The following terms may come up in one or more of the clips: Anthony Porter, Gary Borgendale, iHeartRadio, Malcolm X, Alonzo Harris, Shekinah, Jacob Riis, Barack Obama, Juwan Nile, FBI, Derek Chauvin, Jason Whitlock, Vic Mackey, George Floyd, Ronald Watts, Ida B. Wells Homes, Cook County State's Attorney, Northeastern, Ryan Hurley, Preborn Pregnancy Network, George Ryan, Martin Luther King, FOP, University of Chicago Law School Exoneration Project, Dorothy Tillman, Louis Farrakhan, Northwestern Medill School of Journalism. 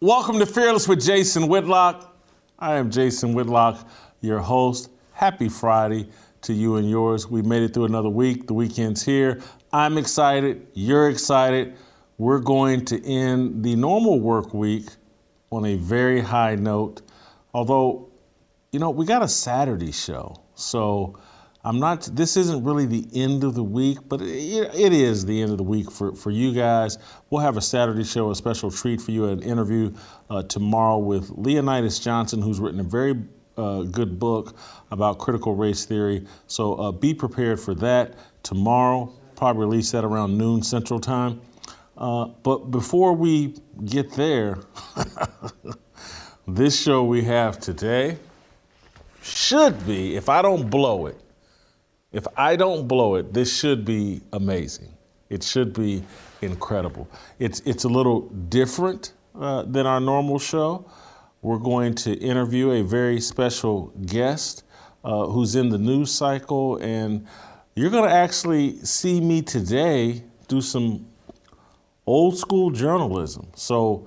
Welcome to Fearless with Jason Whitlock. I am Jason Whitlock, your host. Happy Friday to you and yours. We made it through another week. The weekend's here. I'm excited. You're excited. We're going to end the normal work week on a very high note. Although, you know, we got a Saturday show, so this isn't really the end of the week, but it is the end of the week for you guys. We'll have a Saturday show, a special treat for you, an interview tomorrow with Leonidas Johnson, who's written a very good book about critical race theory. So be prepared for that tomorrow. Probably release that around noon Central Time. But before we get there, this show we have today should be, if I don't blow it, this should be amazing. It should be incredible. It's a little different than our normal show. We're going to interview a very special guest who's in the news cycle, and you're going to actually see me today do some old school journalism. So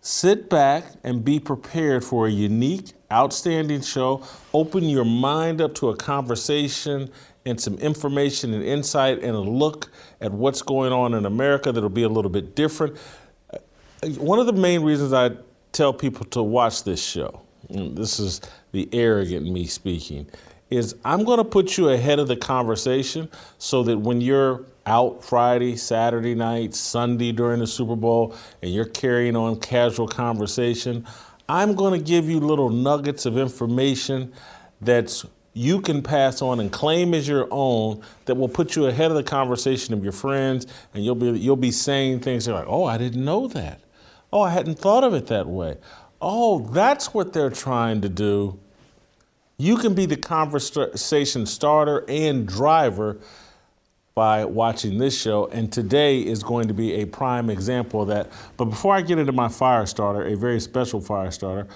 sit back and be prepared for a unique, outstanding show. Open your mind up to a conversation and some information and insight and a look at what's going on in America that'll be a little bit different. One of the main reasons I tell people to watch this show, and this is the arrogant me speaking, is I'm going to put you ahead of the conversation so that when you're out Friday, Saturday night, Sunday during the Super Bowl, and you're carrying on casual conversation, I'm going to give you little nuggets of information that's you can pass on and claim as your own that will put you ahead of the conversation of your friends, and you'll be saying things like, oh, I didn't know that. Oh, I hadn't thought of it that way. Oh, that's what they're trying to do. You can be the conversation starter and driver by watching this show, and today is going to be a prime example of that. But before I get into my fire starter, a very special fire starter,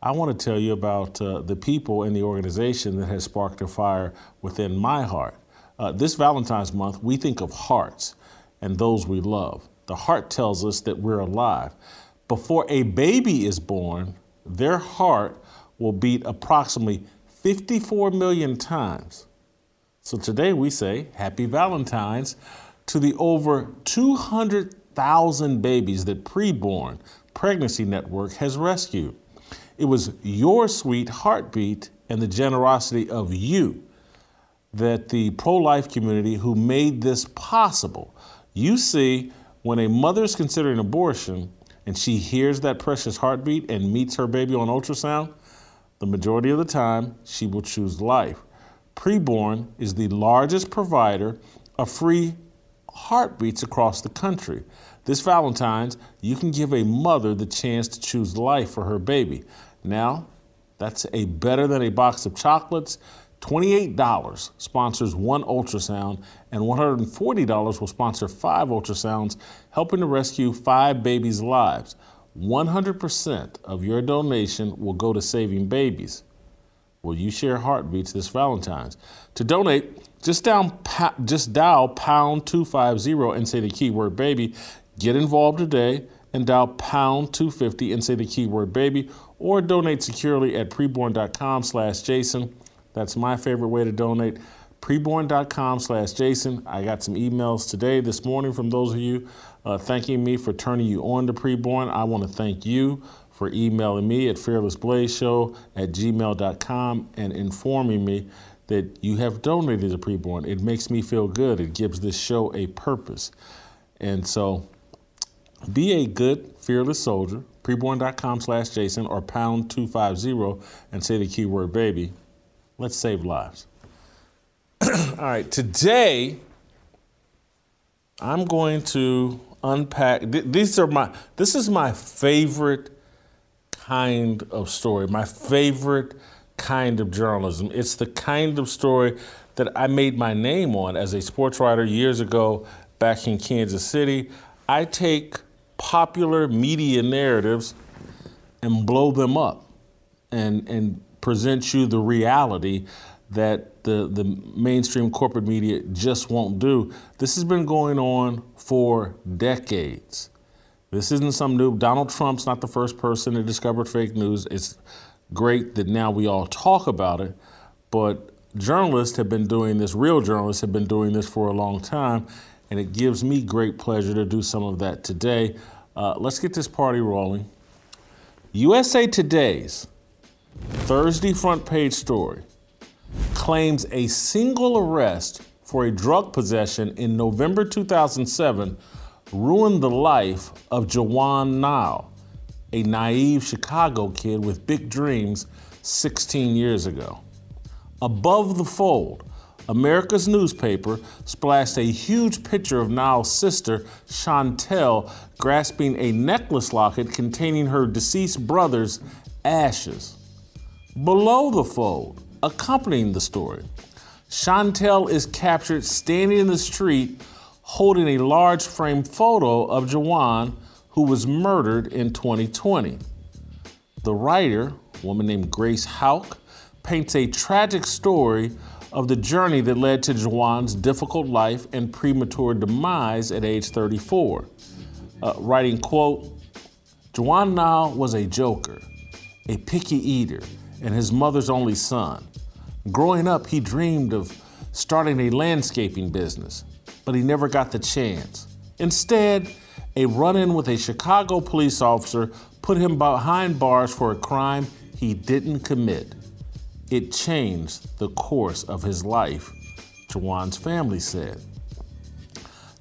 I want to tell you about the people in the organization that has sparked a fire within my heart. This Valentine's month, we think of hearts and those we love. The heart tells us that we're alive. Before a baby is born, their heart will beat approximately 54 million times. So today we say Happy Valentine's to the over 200,000 babies that Preborn Pregnancy Network has rescued. It was your sweet heartbeat and the generosity of you that the pro-life community who made this possible. You see, when a mother is considering abortion and she hears that precious heartbeat and meets her baby on ultrasound, the majority of the time she will choose life. Preborn is the largest provider of free heartbeats across the country. This Valentine's, you can give a mother the chance to choose life for her baby. Now, that's a better than a box of chocolates. $28 sponsors one ultrasound, and $140 will sponsor 5 ultrasounds, helping to rescue 5 babies' lives. 100% of your donation will go to saving babies. Will you share heartbeats this Valentine's? To donate, just dial pound 250 and say the keyword baby. Get involved today and dial pound 250 and say the keyword baby, or donate securely at preborn.com/Jason. That's my favorite way to donate. Preborn.com/Jason. I got some emails this morning from those of you thanking me for turning you on to Preborn. I want to thank you for emailing me at fearlessblazeshow@gmail.com and informing me that you have donated to Preborn. It makes me feel good. It gives this show a purpose. And so be a good, fearless soldier, preborn.com/Jason or #250 and say the keyword baby. Let's save lives. All right, today I'm going to unpack. This is my favorite kind of story, my favorite kind of journalism. It's the kind of story that I made my name on as a sports writer years ago back in Kansas City. I take popular media narratives and blow them up and present you the reality that the mainstream corporate media just won't do. This has been going on for decades. This isn't something new. Donald Trump's not the first person to discover fake news. It's great that now we all talk about it, but real journalists have been doing this for a long time, and it gives me great pleasure to do some of that today. Let's get this party rolling. USA Today's Thursday front page story claims a single arrest for a drug possession in November 2007 ruined the life of Juwan Nile, a naive Chicago kid with big dreams 16 years ago. Above the Fold, America's newspaper splashed a huge picture of Nile's sister, Chantelle, grasping a necklace locket containing her deceased brother's ashes. Below the Fold, accompanying the story, Chantelle is captured standing in the street holding a large frame photo of Juwan, who was murdered in 2020. The writer, a woman named Grace Hauck, paints a tragic story of the journey that led to Juwan's difficult life and premature demise at age 34. Writing, quote, Juwan Nile was a joker, a picky eater, and his mother's only son. Growing up, he dreamed of starting a landscaping business, but he never got the chance. Instead, a run-in with a Chicago police officer put him behind bars for a crime he didn't commit. It changed the course of his life, Juwan's family said.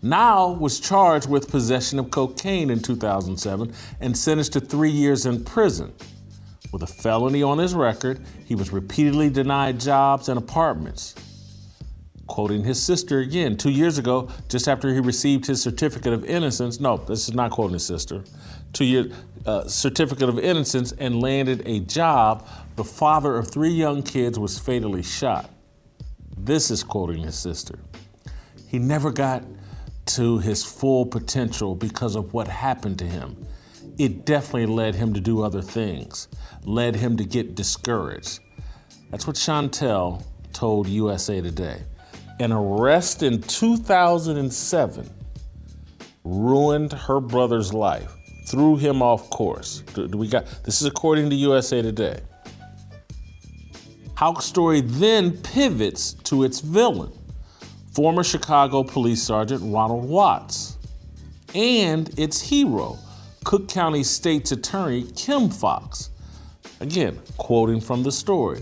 Nile was charged with possession of cocaine in 2007 and sentenced to 3 years in prison. With a felony on his record, he was repeatedly denied jobs and apartments. Quoting his sister again, 2 years ago, just after he received his certificate of innocence, no, this is not quoting his sister, 2 years, certificate of innocence and landed a job, the father of three young kids was fatally shot. This is quoting his sister. He never got to his full potential because of what happened to him. It definitely led him to do other things, led him to get discouraged. That's what Chantelle told USA Today. An arrest in 2007 ruined her brother's life, threw him off course. This is according to USA Today. Hauck's story then pivots to its villain, former Chicago police sergeant Ronald Watts, and its hero, Cook County State's Attorney Kim Foxx. Again, quoting from the story.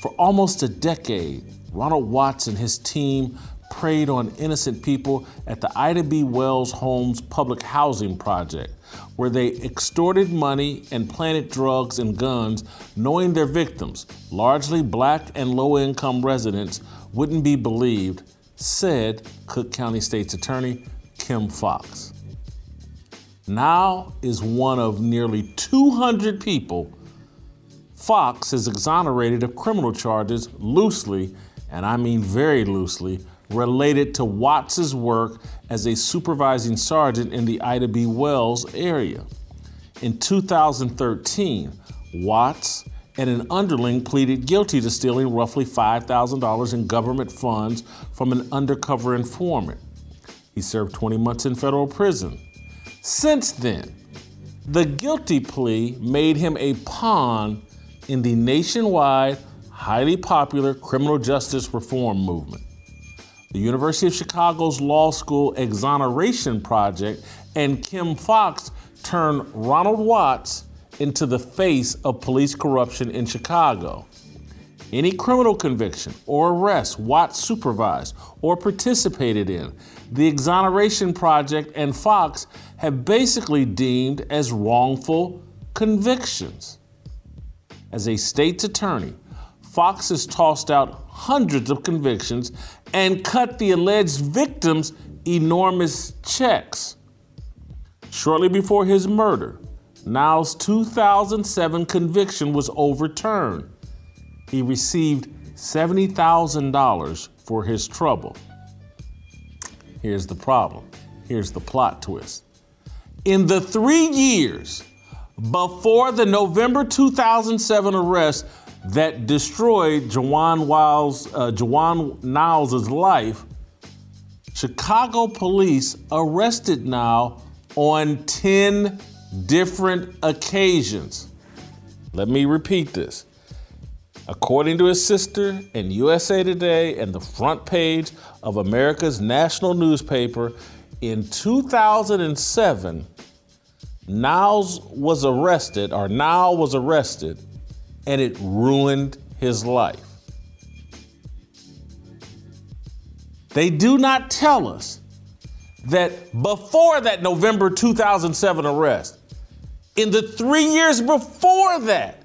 For almost a decade, Ronald Watts and his team preyed on innocent people at the Ida B. Wells Homes public housing project, where they extorted money and planted drugs and guns, knowing their victims, largely black and low-income residents, wouldn't be believed, said Cook County State's Attorney Kim Foxx. Now is one of nearly 200 people Foxx is exonerated of criminal charges loosely, and I mean very loosely, related to Watts' work as a supervising sergeant in the Ida B. Wells area. In 2013, Watts and an underling pleaded guilty to stealing roughly $5,000 in government funds from an undercover informant. He served 20 months in federal prison. Since then, the guilty plea made him a pawn in the nationwide, highly popular criminal justice reform movement. The University of Chicago's Law School Exoneration Project and Kim Foxx turned Ronald Watts into the face of police corruption in Chicago. Any criminal conviction or arrest Watts supervised or participated in, the Exoneration Project and Fox have basically deemed as wrongful convictions. As a state's attorney, Fox has tossed out hundreds of convictions and cut the alleged victims enormous checks. Shortly before his murder, Nile's 2007 conviction was overturned. He received $70,000 for his trouble. Here's the problem. Here's the plot twist. In the 3 years before the November 2007 arrest that destroyed Juwan Niles' life, Chicago police arrested Nile on 10 different occasions. Let me repeat this. According to his sister in USA Today and the front page of America's national newspaper, in 2007, Nile was arrested, and it ruined his life. They do not tell us that before that November 2007 arrest, in the 3 years before that,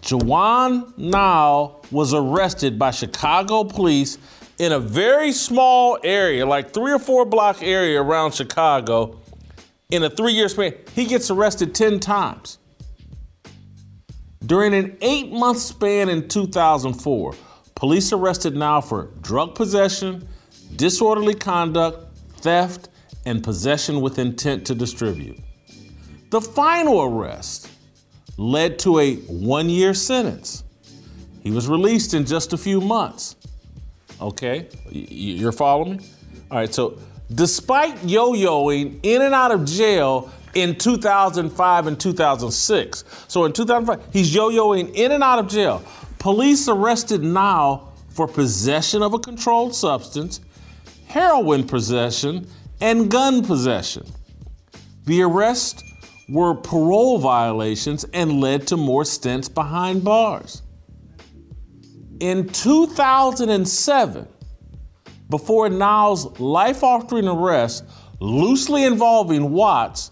Juwan Nile was arrested by Chicago police in a very small area, like 3 or 4 block area around Chicago. In a 3 year span, he gets arrested 10 times. During an 8-month span in 2004, police arrested Nile for drug possession, disorderly conduct, theft, and possession with intent to distribute. The final arrest led to a 1-year sentence. He was released in just a few months. Okay, you're following me? All right, so despite yo-yoing in and out of jail in 2005 and 2006, so in 2005, he's yo-yoing in and out of jail. Police arrested Nile for possession of a controlled substance, heroin possession, and gun possession. The arrests were parole violations and led to more stints behind bars. In 2007, before Nile's life-altering arrest, loosely involving Watts,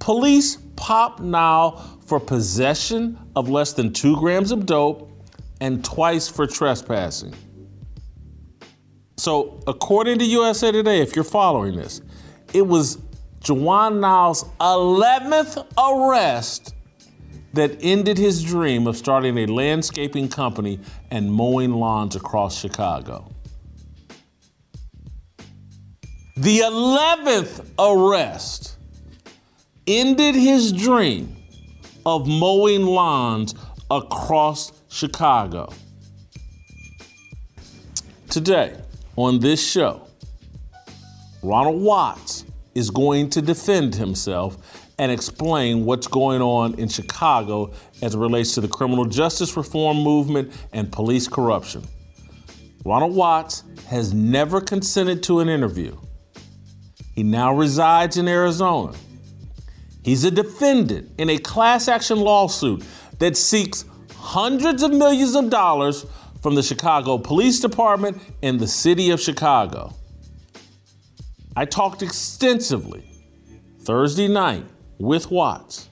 police popped Nile for possession of less than 2 grams of dope and twice for trespassing. So according to USA Today, if you're following this, it was Juwan Niles' 11th arrest that ended his dream of starting a landscaping company and mowing lawns across Chicago. The 11th arrest ended his dream of mowing lawns across Chicago. Today, on this show, Ronald Watts is going to defend himself and explain what's going on in Chicago as it relates to the criminal justice reform movement and police corruption. Ronald Watts has never consented to an interview. He now resides in Arizona. He's a defendant in a class action lawsuit that seeks hundreds of millions of dollars from the Chicago Police Department and the City of Chicago. I talked extensively Thursday night with Watts.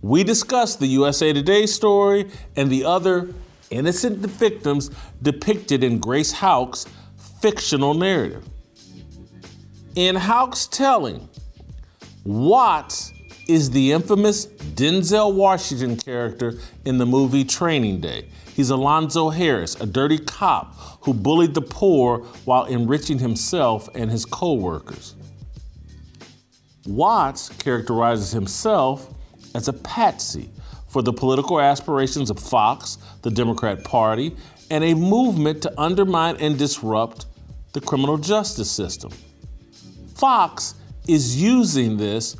We discussed the USA Today story and the other innocent victims depicted in Grace Hauck's fictional narrative. In Hauck's telling, Watts is the infamous Denzel Washington character in the movie Training Day. He's Alonzo Harris, a dirty cop who bullied the poor while enriching himself and his co-workers. Watts characterizes himself as a patsy for the political aspirations of Fox, the Democrat Party, and a movement to undermine and disrupt the criminal justice system. Fox is using this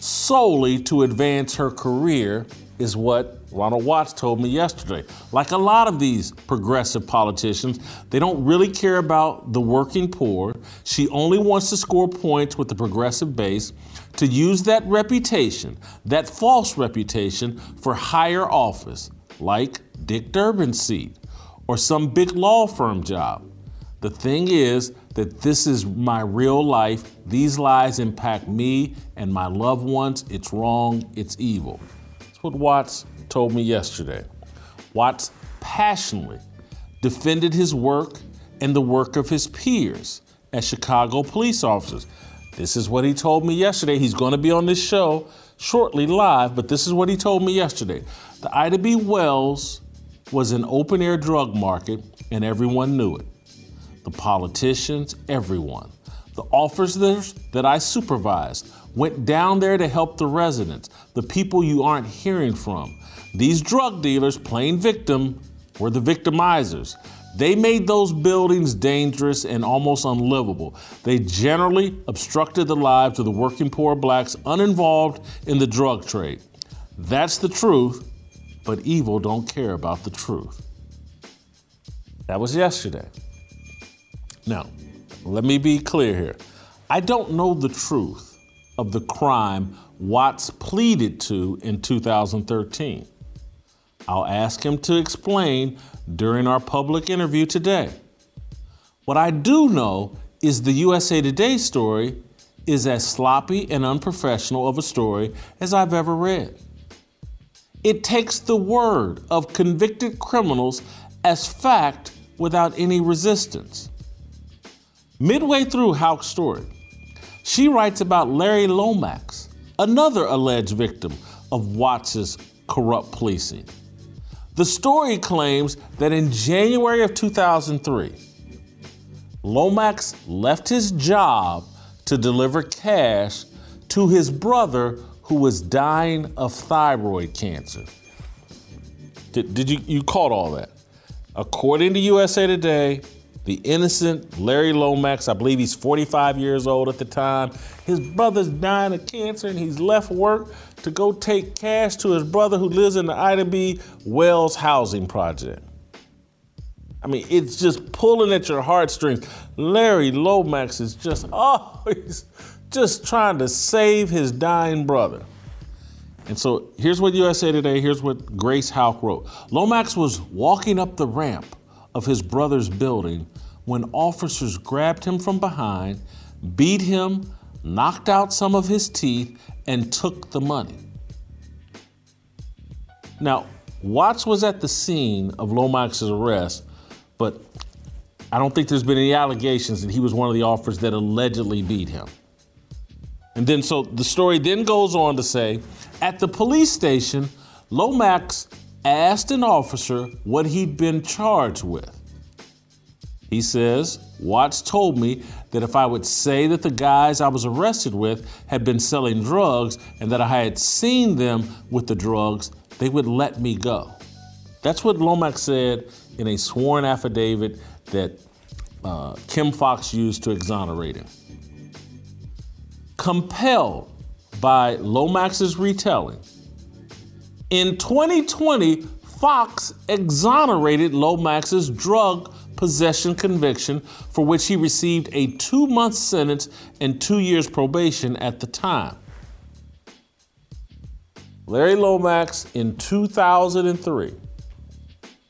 solely to advance her career, is what Ronald Watts told me yesterday. Like a lot of these progressive politicians, they don't really care about the working poor. She only wants to score points with the progressive base to use that reputation, that false reputation, for higher office, like Dick Durbin's seat or some big law firm job. The thing is that this is my real life. These lies impact me and my loved ones. It's wrong, it's evil. That's what Watts told me yesterday. Watts passionately defended his work and the work of his peers as Chicago police officers. This is what he told me yesterday. He's going to be on this show shortly live, but this is what he told me yesterday. The Ida B. Wells was an open-air drug market, and everyone knew it. The politicians, everyone. The officers that I supervised went down there to help the residents, the people you aren't hearing from. These drug dealers, plain victim, were the victimizers. They made those buildings dangerous and almost unlivable. They generally obstructed the lives of the working poor blacks uninvolved in the drug trade. That's the truth, but evil don't care about the truth. That was yesterday. Now, let me be clear here. I don't know the truth of the crime Watts pleaded to in 2013. I'll ask him to explain during our public interview today. What I do know is the USA Today story is as sloppy and unprofessional of a story as I've ever read. It takes the word of convicted criminals as fact without any resistance. Midway through Hauck's story, she writes about Larry Lomax, another alleged victim of Watts' corrupt policing. The story claims that in January of 2003, Lomax left his job to deliver cash to his brother who was dying of thyroid cancer. Did you caught all that? According to USA Today, the innocent Larry Lomax, I believe he's 45 years old at the time, his brother's dying of cancer and he's left work to go take cash to his brother who lives in the Ida B. Wells housing project. I mean, it's just pulling at your heartstrings. Larry Lomax is just always just trying to save his dying brother. And so here's what USA Today, here's what Grace Hauck wrote. Lomax was walking up the ramp of his brother's building when officers grabbed him from behind, beat him, knocked out some of his teeth, and took the money. Now, Watts was at the scene of Lomax's arrest, but I don't think there's been any allegations that he was one of the officers that allegedly beat him. And then so the story then goes on to say, at the police station, Lomax asked an officer what he'd been charged with. He says, Watts told me that if I would say that the guys I was arrested with had been selling drugs and that I had seen them with the drugs, they would let me go. That's what Lomax said in a sworn affidavit that Kim Foxx used to exonerate him. Compelled by Lomax's retelling, in 2020, Foxx exonerated Lomax's drug possession conviction for which he received a 2-month sentence and 2 years probation at the time. Larry Lomax in 2003,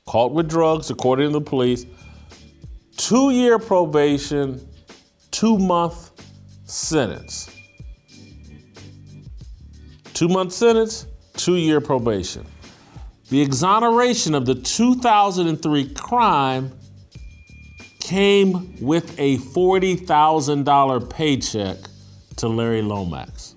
caught with drugs according to the police, 2-year probation, 2-month sentence. 2-month sentence, 2-year probation. The exoneration of the 2003 crime came with a $40,000 paycheck to Larry Lomax.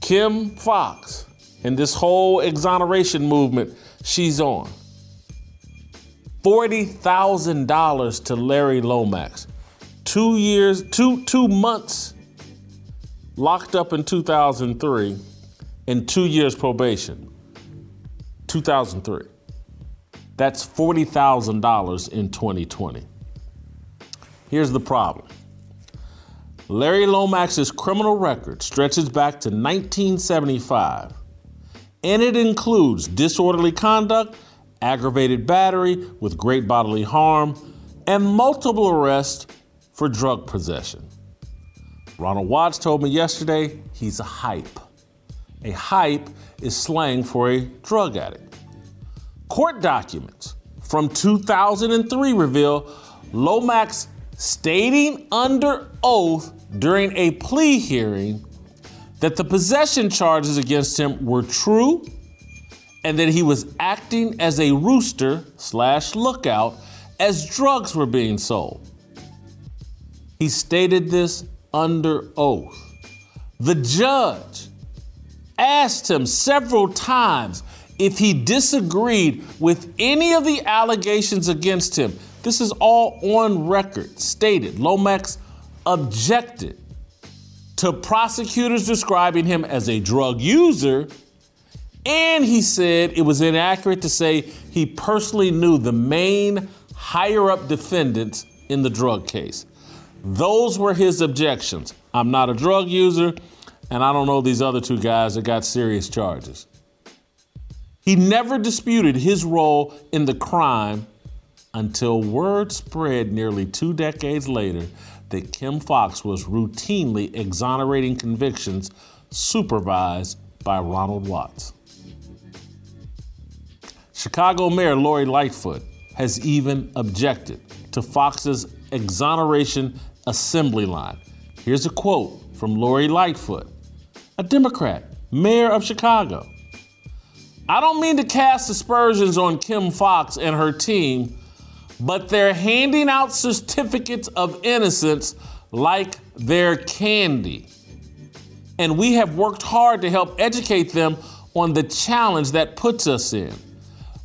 Kim Foxx and this whole exoneration movement she's on. $40,000 to Larry Lomax. 2 years, two months locked up in 2003 and 2 years probation, 2003. That's $40,000 in 2020. Here's the problem. Larry Lomax's criminal record stretches back to 1975, and it includes disorderly conduct, aggravated battery with great bodily harm, and multiple arrests for drug possession. Ronald Watts told me yesterday he's a hype. A hype is slang for a drug addict. Court documents from 2003 reveal Lomax stating under oath during a plea hearing that the possession charges against him were true and that he was acting as a rooster / lookout as drugs were being sold. He stated this under oath. The judge asked him several times if he disagreed with any of the allegations against him. This is all on record, stated. Lomax objected to prosecutors describing him as a drug user, and he said it was inaccurate to say he personally knew the main higher-up defendants in the drug case. Those were his objections. I'm not a drug user, and I don't know these other two guys that got serious charges. He never disputed his role in the crime until word spread nearly 2 decades later that Kim Foxx was routinely exonerating convictions supervised by Ronald Watts. Chicago Mayor Lori Lightfoot has even objected to Foxx's exoneration assembly line. Here's a quote from Lori Lightfoot, a Democrat, mayor of Chicago. I don't mean to cast aspersions on Kim Foxx and her team, but they're handing out certificates of innocence like they're candy. And we have worked hard to help educate them on the challenge that puts us in.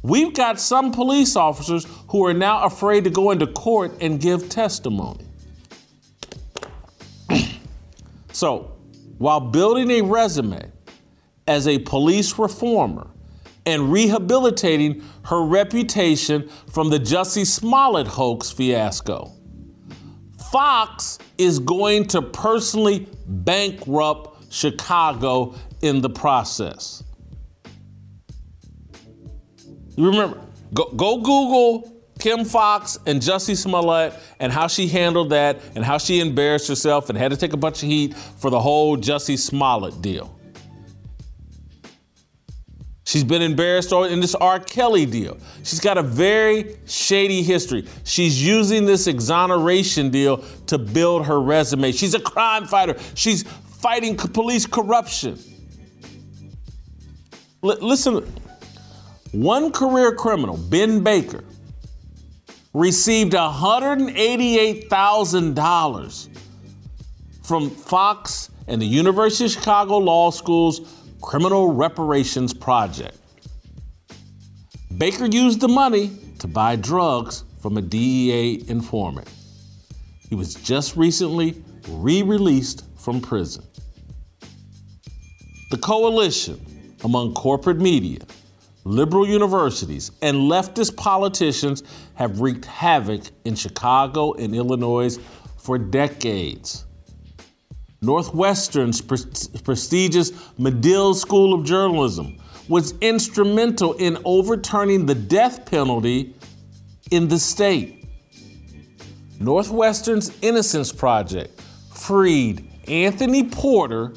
We've got some police officers who are now afraid to go into court and give testimony. So, while building a resume as a police reformer and rehabilitating her reputation from the Jussie Smollett hoax fiasco, Foxx is going to personally bankrupt Chicago in the process. Remember, go Google Kim Foxx and Jussie Smollett and how she handled that and how she embarrassed herself and had to take a bunch of heat for the whole Jussie Smollett deal. She's been embarrassed in this R. Kelly deal. She's got a very shady history. She's using this exoneration deal to build her resume. She's a crime fighter. She's fighting police corruption. Listen, one career criminal, Ben Baker, received $188,000 from Foxx and the University of Chicago Law School's Criminal Reparations Project. Baker used the money to buy drugs from a DEA informant. He was just recently re-released from prison. The coalition among corporate media, liberal universities, and leftist politicians have wreaked havoc in Chicago and Illinois for decades. Northwestern's prestigious Medill School of Journalism was instrumental in overturning the death penalty in the state. Northwestern's Innocence Project freed Anthony Porter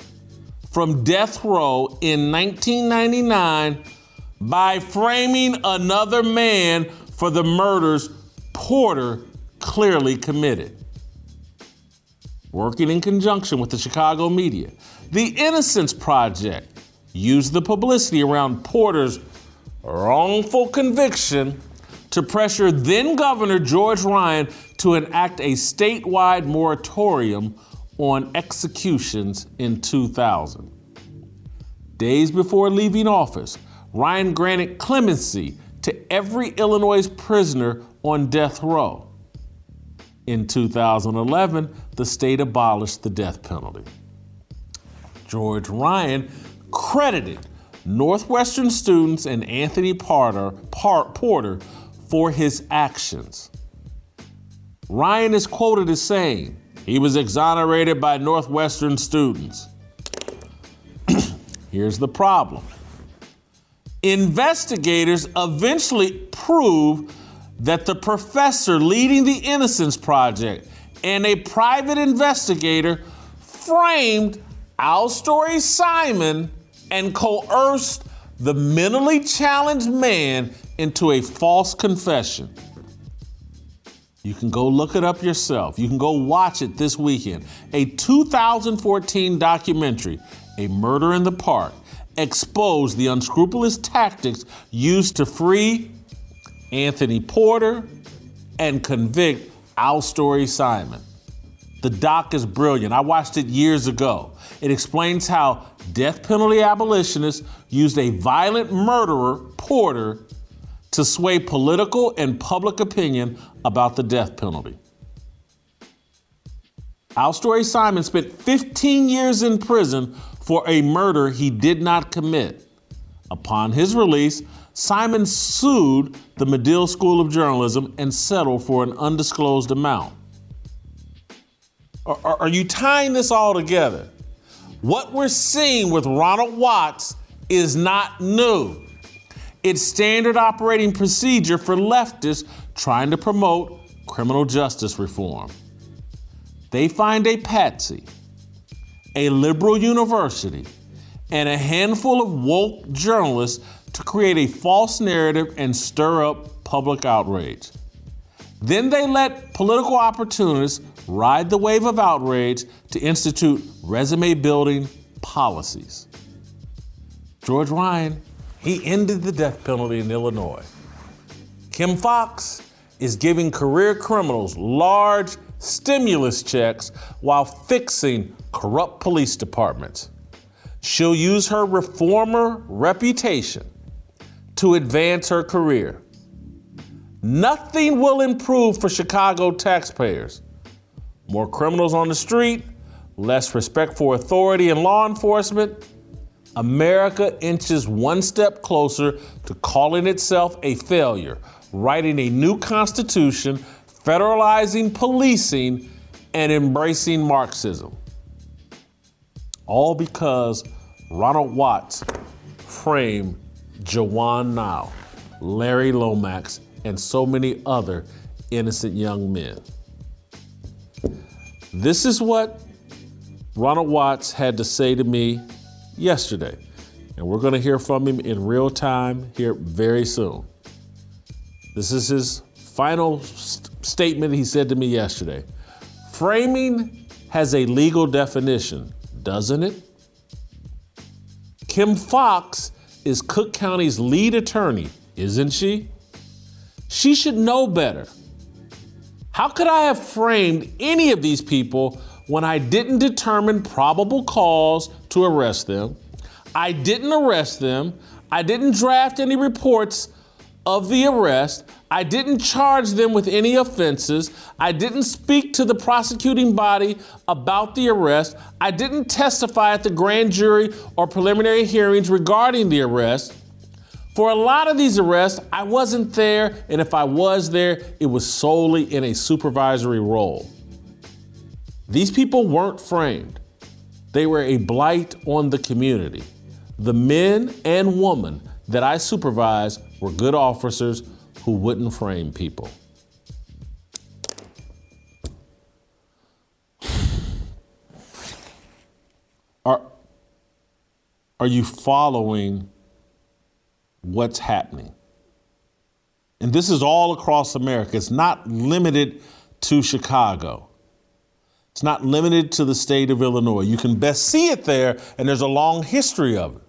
from death row in 1999 by framing another man for the murders Porter clearly committed. Working in conjunction with the Chicago media, the Innocence Project used the publicity around Porter's wrongful conviction to pressure then-Governor George Ryan to enact a statewide moratorium on executions in 2000. Days before leaving office, Ryan granted clemency to every Illinois prisoner on death row. In 2011, the state abolished the death penalty. George Ryan credited Northwestern students and Anthony Porter for his actions. Ryan is quoted as saying, he was exonerated by Northwestern students. Here's the problem. Investigators eventually prove that the professor leading the Innocence Project and a private investigator framed Alstory Simon and coerced the mentally challenged man into a false confession. You can go look it up yourself. You can go watch it this weekend. A 2014 documentary, A Murder in the Park, exposed the unscrupulous tactics used to free Anthony Porter and convict Alstory Simon. The doc is brilliant. I watched it years ago. It explains how death penalty abolitionists used a violent murderer, Porter, to sway political and public opinion about the death penalty. Alstory Simon spent 15 years in prison for a murder he did not commit. Upon his release, Simon sued the Medill School of Journalism and settled for an undisclosed amount. Are you tying this all together? What we're seeing with Ronald Watts is not new. It's standard operating procedure for leftists trying to promote criminal justice reform. They find a patsy, a liberal university, and a handful of woke journalists to create a false narrative and stir up public outrage. Then they let political opportunists ride the wave of outrage to institute resume-building policies. George Ryan, he ended the death penalty in Illinois. Kim Foxx is giving career criminals large stimulus checks while fixing corrupt police departments. She'll use her reformer reputation to advance her career. Nothing will improve for Chicago taxpayers. More criminals on the street, less respect for authority and law enforcement. America inches one step closer to calling itself a failure, writing a new constitution, federalizing policing, and embracing Marxism. All because Ronald Watts framed Juwan Nile, Larry Lomax, and so many other innocent young men. This is what Ronald Watts had to say to me yesterday, and we're going to hear from him in real time here very soon. This is his final statement he said to me yesterday. Framing has a legal definition, doesn't it? Kim Foxx is Cook County's lead attorney, isn't she? She should know better. How could I have framed any of these people when I didn't determine probable cause to arrest them? I didn't arrest them. I didn't draft any reports of the arrest. I didn't charge them with any offenses. I didn't speak to the prosecuting body about the arrest. I didn't testify at the grand jury or preliminary hearings regarding the arrest. For a lot of these arrests, I wasn't there, and if I was there, it was solely in a supervisory role. These people weren't framed. They were a blight on the community. The men and women that I supervised were good officers who wouldn't frame people. Are you following what's happening? And this is all across America. It's not limited to Chicago. It's not limited to the state of Illinois. You can best see it there, and there's a long history of it.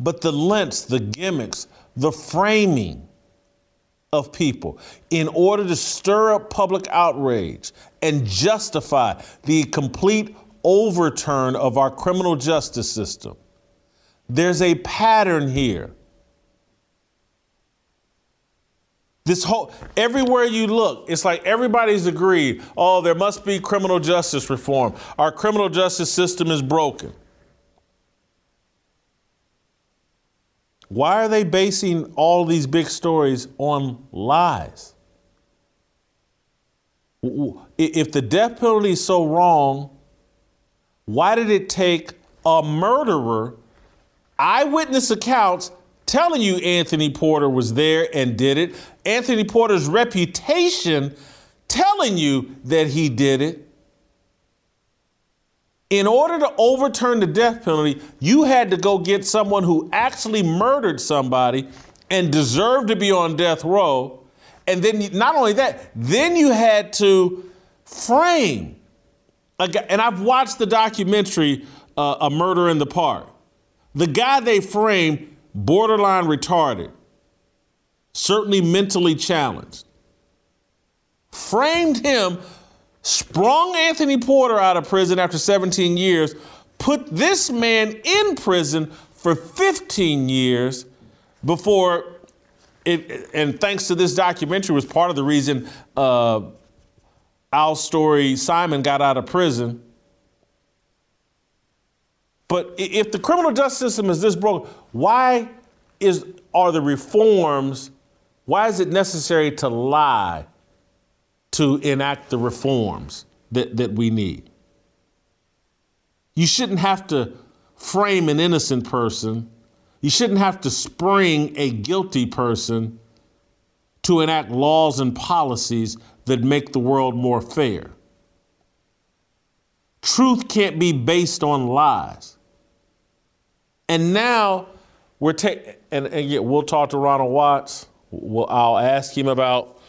But the lengths, the gimmicks, the framing of people in order to stir up public outrage and justify the complete overturn of our criminal justice system. There's a pattern here. Everywhere you look, it's like everybody's agreed, oh, there must be criminal justice reform. Our criminal justice system is broken. Why are they basing all these big stories on lies? If the death penalty is so wrong, why did it take a murderer, eyewitness accounts telling you Anthony Porter was there and did it, Anthony Porter's reputation telling you that he did it, In order to overturn the death penalty, you had to go get someone who actually murdered somebody and deserved to be on death row. And then not only that, then you had to frame a guy. And I've watched the documentary, A Murder in the Park. The guy they framed, borderline retarded, certainly mentally challenged. Framed him, sprung Anthony Porter out of prison after 17 years, put this man in prison for 15 years before it, and thanks to this documentary was part of the reason Alstory Simon got out of prison. But if the criminal justice system is this broken, why are the reforms, why is it necessary to lie to enact the reforms that we need? You shouldn't have to frame an innocent person. You shouldn't have to spring a guilty person to enact laws and policies that make the world more fair. Truth can't be based on lies. And now we're taking, and we'll talk to Ronald Watts. I'll ask him about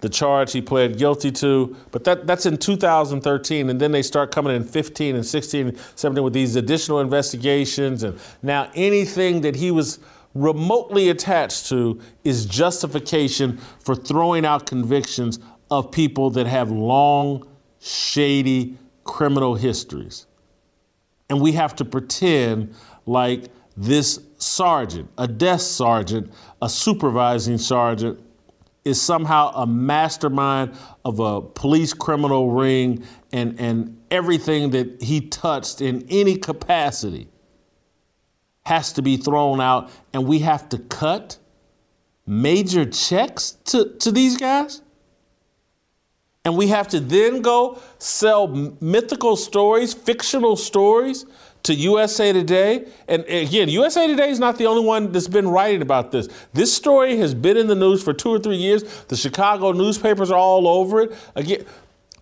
the charge he pled guilty to, but that's in 2013. And then they start coming in 15 and 16, 17 with these additional investigations. And now anything that he was remotely attached to is justification for throwing out convictions of people that have long, shady criminal histories. And we have to pretend like this sergeant, a desk sergeant, a supervising sergeant, is somehow a mastermind of a police criminal ring and everything that he touched in any capacity has to be thrown out, and we have to cut major checks to these guys? And we have to then go sell mythical stories, fictional stories to USA Today. And again, USA Today is not the only one that's been writing about this. This story has been in the news for 2 or 3 years. The Chicago newspapers are all over it. Again,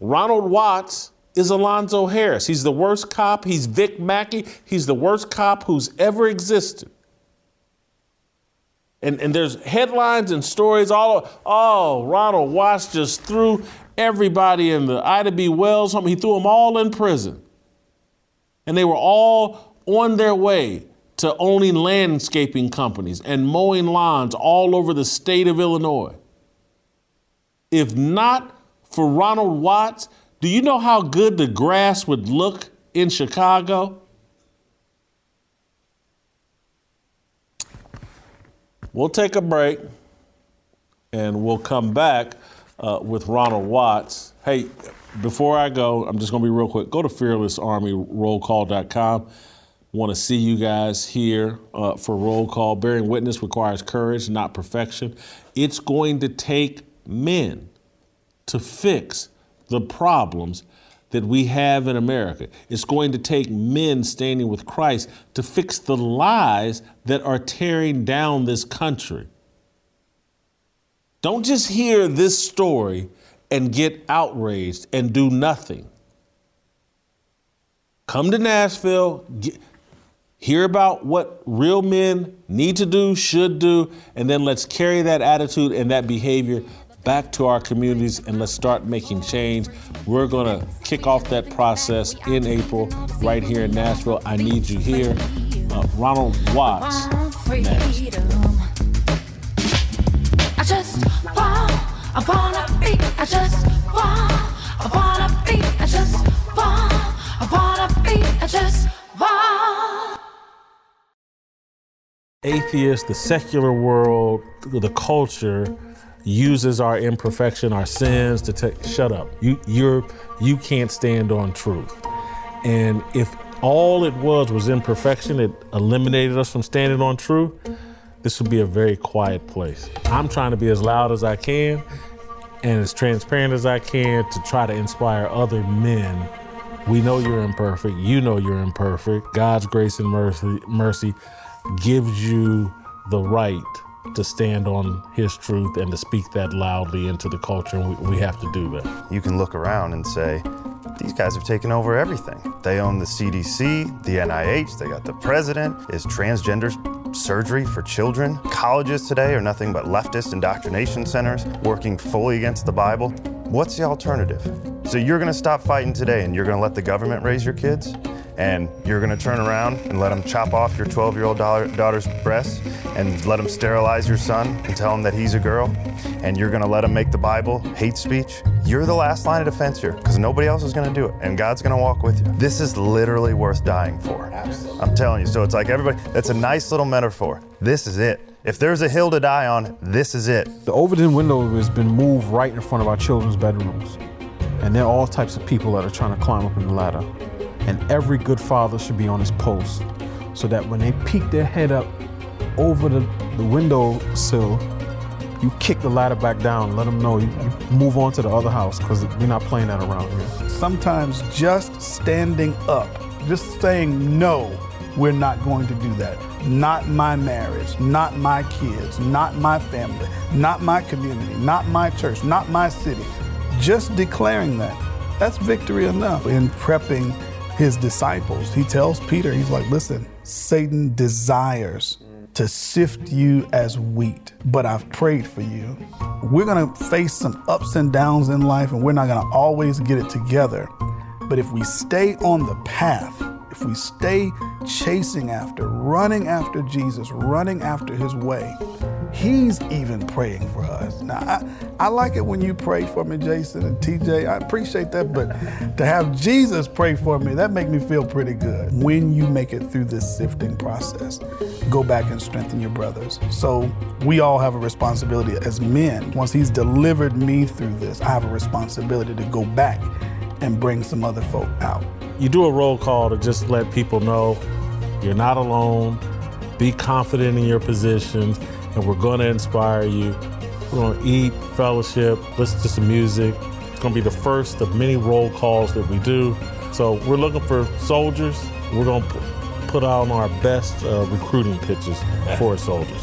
Ronald Watts is Alonzo Harris. He's the worst cop. He's Vic Mackey. He's the worst cop who's ever existed. And there's headlines and stories all over. Oh, Ronald Watts just threw everybody in the Ida B. Wells Home. He threw them all in prison. And they were all on their way to owning landscaping companies and mowing lawns all over the state of Illinois. If not for Ronald Watts, do you know how good the grass would look in Chicago? We'll take a break and we'll come back with Ronald Watts. Hey, before I go, I'm just going to be real quick. Go to fearlessarmyrollcall.com. Want to see you guys here for roll call. Bearing witness requires courage, not perfection. It's going to take men to fix the problems that we have in America. It's going to take men standing with Christ to fix the lies that are tearing down this country. Don't just hear this story and get outraged and do nothing. Come to Nashville, hear about what real men need to do, should do, and then let's carry that attitude and that behavior back to our communities and let's start making change. We're going to kick off that process in April right here in Nashville. I need you here. Ronald Watts. Next. Atheists, the secular world, the culture uses our imperfection, our sins to shut up. You can't stand on truth. And if all it was imperfection, it eliminated us from standing on truth, this would be a very quiet place. I'm trying to be as loud as I can and as transparent as I can to try to inspire other men. We know you're imperfect. You know you're imperfect. God's grace and mercy gives you the right to stand on his truth and to speak that loudly into the culture. We have to do that. You can look around and say, These guys have taken over everything. They own the CDC, the NIH, they got the president. Is transgender surgery for children? Colleges today are nothing but leftist indoctrination centers working fully against the Bible. What's the alternative? So you're gonna stop fighting today and you're gonna let the government raise your kids? And you're gonna turn around and let them chop off your 12-year-old daughter's breasts and let them sterilize your son and tell him that he's a girl? And you're gonna let them make the Bible hate speech? You're the last line of defense here, because nobody else is gonna do it, and God's gonna walk with you. This is literally worth dying for. Absolutely. I'm telling you, so it's like everybody, that's a nice little metaphor. This is it. If there's a hill to die on, this is it. The Overton window has been moved right in front of our children's bedrooms. And there are all types of people that are trying to climb up in the ladder. And every good father should be on his post so that when they peek their head up over the window sill, you kick the ladder back down and let them know you move on to the other house, because we're not playing that around here. Sometimes just standing up, just saying, no, we're not going to do that. Not my marriage, not my kids, not my family, not my community, not my church, not my city. Just declaring that, that's victory enough in prepping his disciples. He tells Peter, he's like, listen, Satan desires to sift you as wheat, but I've prayed for you. We're gonna face some ups and downs in life, and we're not gonna always get it together. But if we stay on the path, if we stay chasing after, running after Jesus, running after his way, he's even praying for us. Now, I like it when you pray for me, Jason and TJ. I appreciate that, but to have Jesus pray for me, that makes me feel pretty good. When you make it through this sifting process, go back and strengthen your brothers. So we all have a responsibility as men. Once he's delivered me through this, I have a responsibility to go back and bring some other folk out. You do a roll call to just let people know you're not alone, be confident in your positions, and we're gonna inspire you. We're gonna eat, fellowship, listen to some music. It's gonna be the first of many roll calls that we do. So we're looking for soldiers. We're gonna put out our best recruiting pitches for soldiers.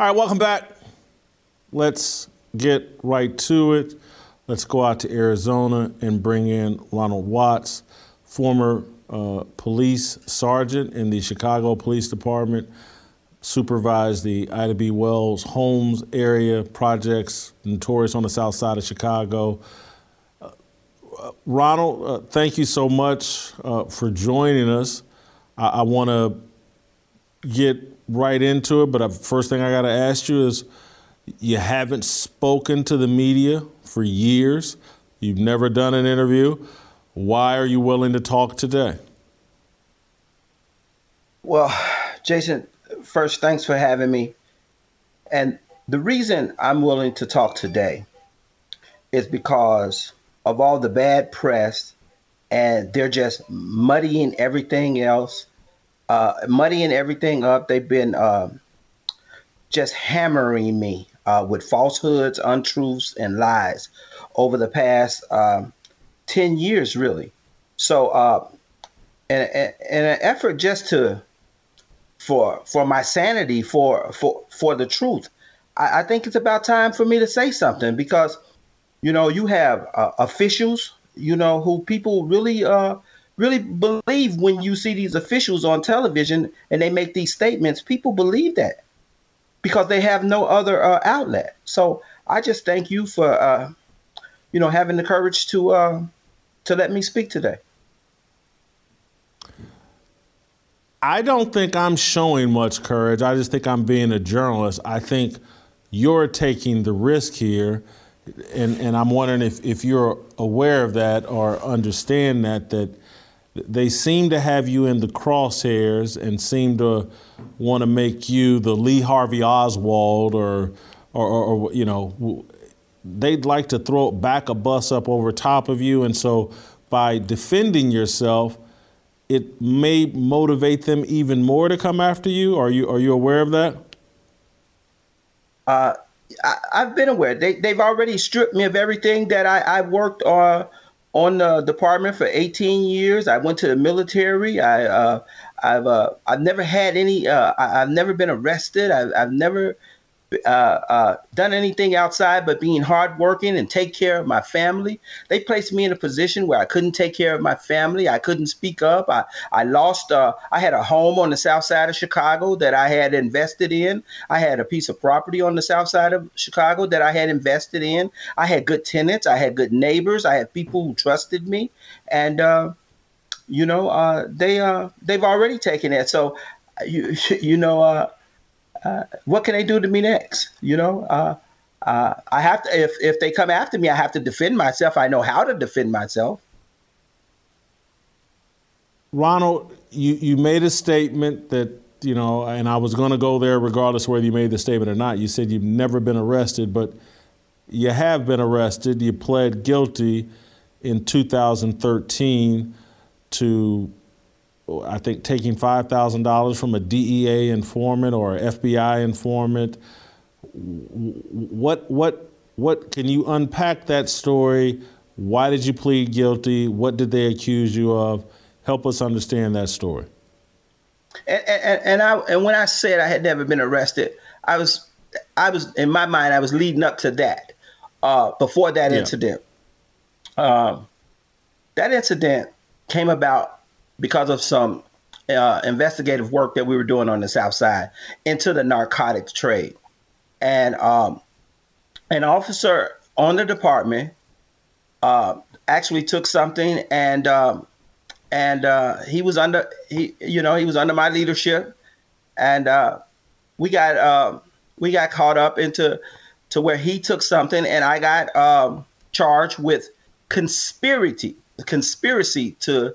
All right, welcome back. Let's get right to it. Let's go out to Arizona and bring in Ronald Watts, former police sergeant in the Chicago Police Department, supervised the Ida B. Wells Homes area projects, notorious on the south side of Chicago. Ronald, thank you so much for joining us. I want to get right into it, but the first thing I got to ask you is, you haven't spoken to the media for years. You've never done an interview. Why are you willing to talk today? Well, Jason, first, thanks for having me. And the reason I'm willing to talk today is because of all the bad press, and they're just muddying everything else. Muddying everything up. They've been just hammering me with falsehoods, untruths, and lies over the past 10 years, really. So in an effort just to for my sanity, for the truth, I think it's about time for me to say something, because, you know, you have officials, you know, who people really really believe. When you see these officials on television and they make these statements, people believe that because they have no other outlet. So I just thank you for, you know, having the courage to let me speak today. I don't think I'm showing much courage. I just think I'm being a journalist. I think you're taking the risk here. And I'm wondering if you're aware of that or understand that they seem to have you in the crosshairs and seem to want to make you the Lee Harvey Oswald or you know, they'd like to throw back a bus up over top of you. And so by defending yourself, it may motivate them even more to come after you. Are you aware of that? I've been aware. They've already stripped me of everything that I worked on the department for 18 years. I went to the military. I've never had any. I've never been arrested. I've never done anything outside but being hardworking and take care of my family. They placed me in a position where I couldn't take care of my family. I couldn't speak up. I lost. I had a home on the south side of Chicago that I had invested in. I had a piece of property on the south side of Chicago that I had invested in. I had good tenants. I had good neighbors. I had people who trusted me, and you know, they've already taken that. So, you know. What can they do to me next? You know, I have to. If they come after me, I have to defend myself. I know how to defend myself. Ronald, you made a statement that, you know, and I was going to go there regardless whether you made the statement or not. You said you've never been arrested, but you have been arrested. You pled guilty in 2013 to, I think, taking $5,000 from a DEA informant or FBI informant. What can you unpack that story? Why did you plead guilty? What did they accuse you of? Help us understand that story. And when I said I had never been arrested, I was in my mind, I was leading up to that before that incident. That incident came about because of some investigative work that we were doing on the South Side into the narcotics trade. And an officer on the department actually took something, and he was under my leadership, and we got caught up into where he took something, and I got charged with conspiracy to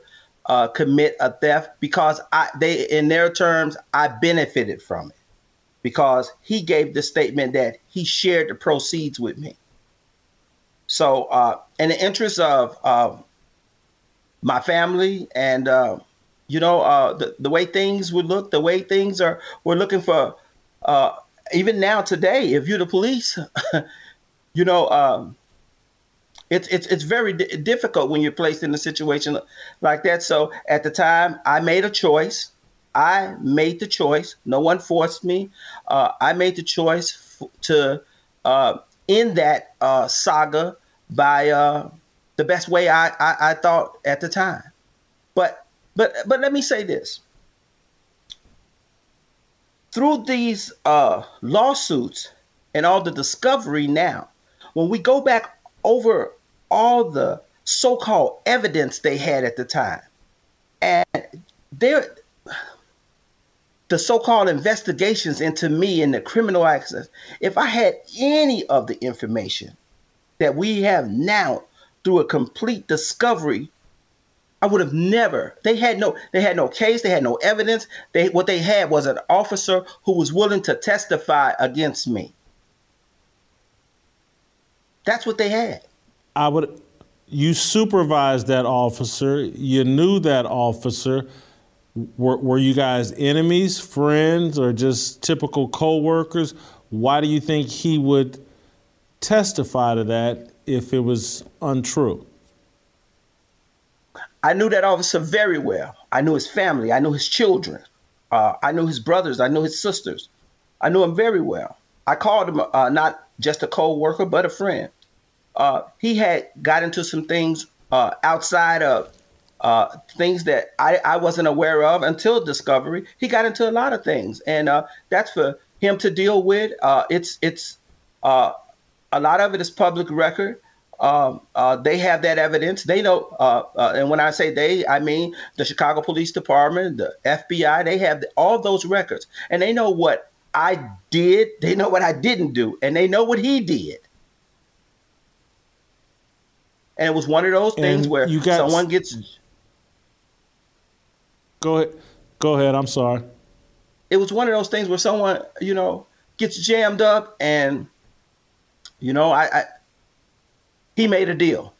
commit a theft, because in their terms, I benefited from it because he gave the statement that he shared the proceeds with me. So in the interest of my family and, you know, the way things would look, the way things are, we're looking for even now today, if you're the police, you know, It's very difficult when you're placed in a situation like that. So at the time, I made a choice. I made the choice. No one forced me. I made the choice to end that saga by the best way I thought at the time. But let me say this. Through these lawsuits and all the discovery now, when we go back over all the so-called evidence they had at the time, and the so-called investigations into me and the criminal access, if I had any of the information that we have now through a complete discovery, I would have never. They had no case. They had no evidence. What they had was an officer who was willing to testify against me. That's what they had. You supervised that officer. You knew that officer. Were you guys enemies, friends, or just typical co-workers? Why do you think he would testify to that if it was untrue? I knew that officer very well. I knew his family. I knew his children. I knew his brothers. I knew his sisters. I knew him very well. I called him not just a co-worker, but a friend. He had got into some things outside of things that I wasn't aware of until discovery. He got into a lot of things, and that's for him to deal with. It's a lot of it is public record. They have that evidence. They know, and when I say they, I mean the Chicago Police Department, the FBI. They have all those records, and they know what I did, they know what I didn't do, and they know what he did. And it was one of those things where someone gets... Go ahead. I'm sorry. It was one of those things where someone, you know, gets jammed up and, you know, he made a deal.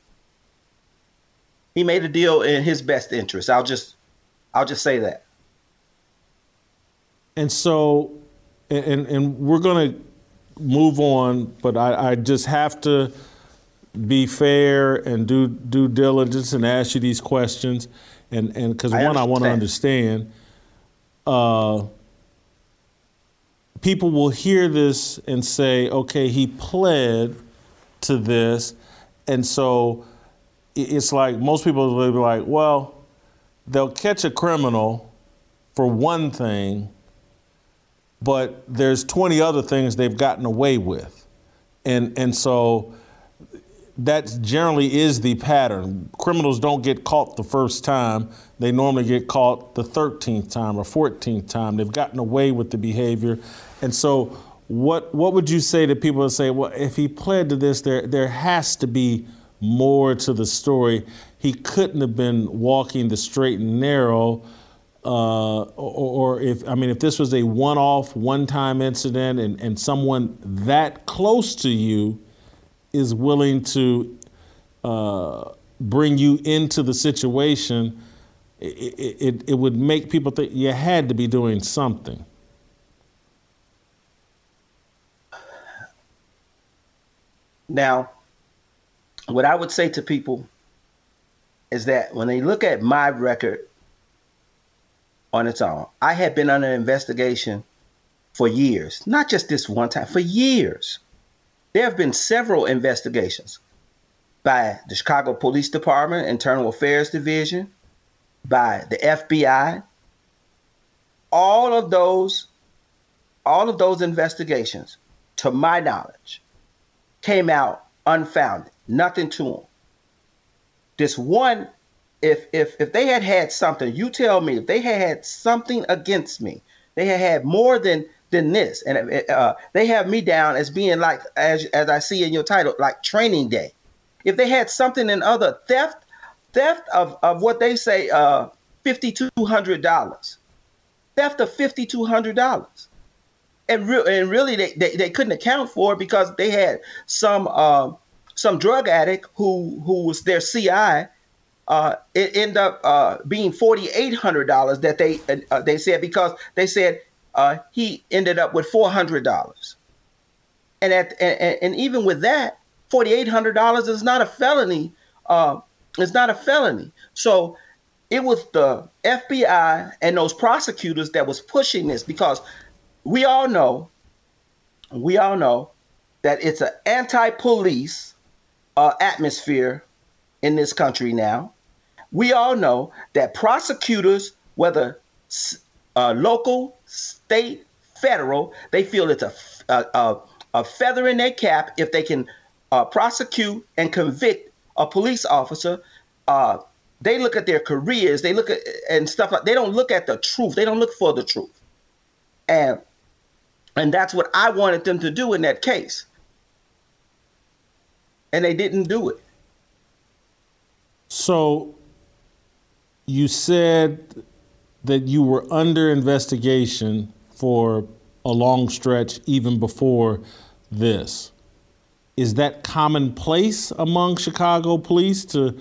He made a deal in his best interest. I'll just say that. And so, and we're going to move on, but I just have to be fair and do due diligence and ask you these questions. And because I want to understand, people will hear this and say, okay, he pled to this. And so it's like most people will be like, well, they'll catch a criminal for one thing, but there's 20 other things they've gotten away with. And so that generally is the pattern. Criminals don't get caught the first time. They normally get caught the 13th time or 14th time. They've gotten away with the behavior. And so what would you say to people that say, well, if he pled to this, there has to be more to the story. He couldn't have been walking the straight and narrow. If this was a one-off, one-time incident and someone that close to you is willing to bring you into the situation, it would make people think you had to be doing something. Now, what I would say to people is that when they look at my record on its own, I had been under investigation for years, not just this one time, for years. There have been several investigations by the Chicago Police Department, Internal Affairs Division, by the FBI. All of those investigations, to my knowledge, came out unfounded, nothing to them. This one, if they had something, you tell me, if they had something against me, they had more than this. And they have me down as being like, as I see in your title, like Training Day. If they had something in other theft of what they say, $5,200, theft of $5,200. And really they couldn't account for it because they had some drug addict who was their CI. It ended up being $4,800 that they said, because they said, he ended up with $400, and even with that, $4,800 is not a felony. It's not a felony. So it was the FBI and those prosecutors that was pushing this, because we all know that it's an anti-police atmosphere in this country now. We all know that prosecutors, whether local, state, federal, they feel it's a feather in their cap if they can prosecute and convict a police officer. They look at their careers, they look at and stuff like. They don't look at the truth. They don't look for the truth, and that's what I wanted them to do in that case, and they didn't do it. So you said that you were under investigation for a long stretch even before this. Is that commonplace among Chicago police to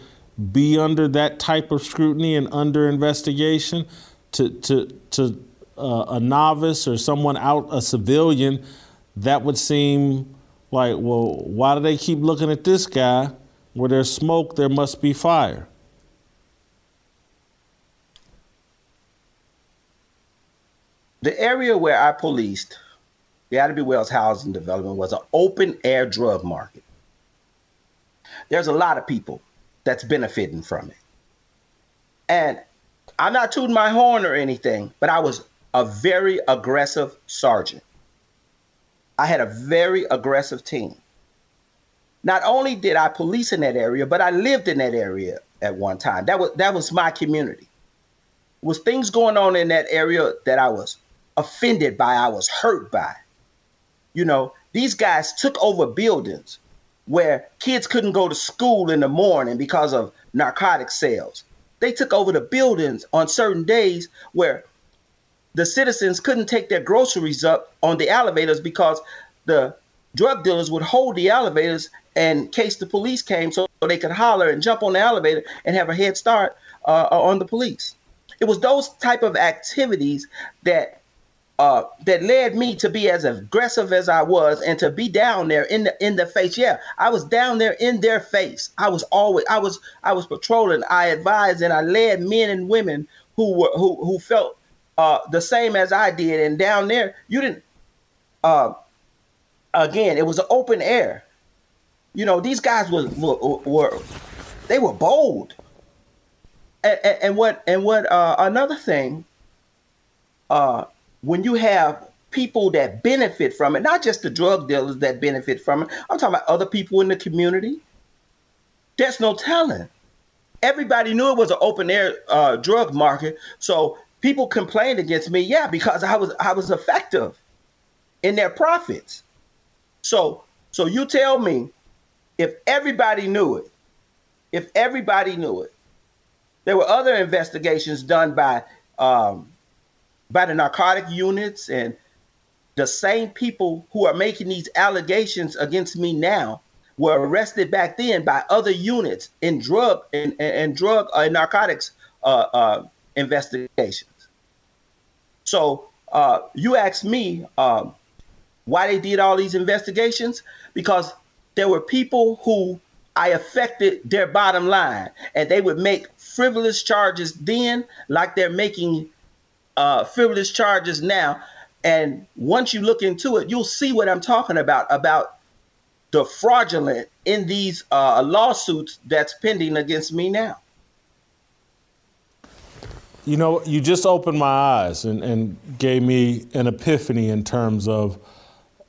be under that type of scrutiny and under investigation? To a novice or someone out, a civilian, that would seem like, well, why do they keep looking at this guy? Where there's smoke, there must be fire. The area where I policed, the Ida B. Wells housing development, was an open air drug market. There's a lot of people that's benefiting from it. And I'm not tooting my horn or anything, but I was a very aggressive sergeant. I had a very aggressive team. Not only did I police in that area, but I lived in that area at one time. That was my community. It was things going on in that area that I was offended by, I was hurt by. You know, these guys took over buildings. where kids couldn't go to school in the morning because of narcotic sales. They took over the buildings on certain days where the citizens couldn't take their groceries up on the elevators because the drug dealers would hold the elevators in case the police came, so they could holler and jump on the elevator and have a head start on the police. It was those type of activities that led me to be as aggressive as I was and to be down there in the face. Yeah, I was down there in their face. I was patrolling. I advised and I led men and women who felt the same as I did. And down there, you didn't. Again, it was an open air. You know, these guys were bold. And another thing, when you have people that benefit from it, not just the drug dealers that benefit from it, I'm talking about other people in the community. There's no telling. Everybody knew it was an open air drug market, so people complained against me, yeah, because I was effective in their profits. So you tell me, if everybody knew it, there were other investigations done by the narcotic units and the same people who are making these allegations against me now were arrested back then by other units in drug and drug and narcotics investigations. So you asked me why they did all these investigations, because there were people who I affected their bottom line, and they would make frivolous charges then like they're making frivolous charges now. And once you look into it, you'll see what I'm talking about the fraudulent in these lawsuits that's pending against me now. You know, you just opened my eyes and gave me an epiphany in terms of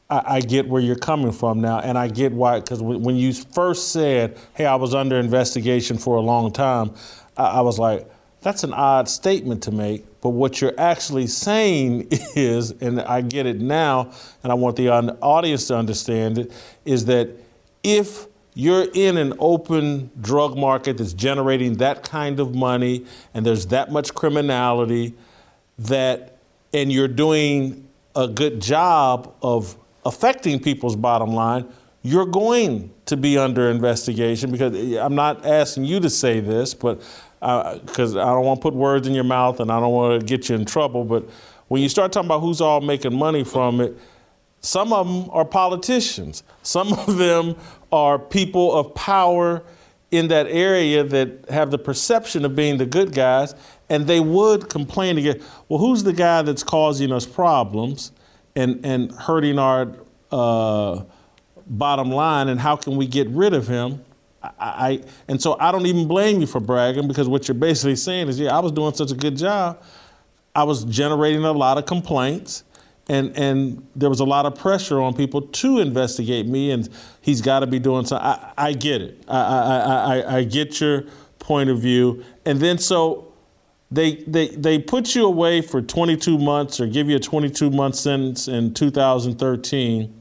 I get where you're coming from now, and I get why, because when you first said, hey, I was under investigation for a long time, I was like, that's an odd statement to make. But what you're actually saying is, and I get it now, and I want the audience to understand it, is that if you're in an open drug market that's generating that kind of money and there's that much criminality, that, and you're doing a good job of affecting people's bottom line, you're going to be under investigation. Because I'm not asking you to say this, but because I don't want to put words in your mouth and I don't want to get you in trouble. But when you start talking about who's all making money from it, some of them are politicians. Some of them are people of power in that area that have the perception of being the good guys, and they would complain again. Well, who's the guy that's causing us problems and hurting our bottom line, and how can we get rid of him? And so I don't even blame you for bragging, because what you're basically saying is, yeah, I was doing such a good job. I was generating a lot of complaints, and there was a lot of pressure on people to investigate me, and he's got to be doing something. I get it. I get your point of view. And then so They put you away for 22 months or give you a 22-month sentence in 2013.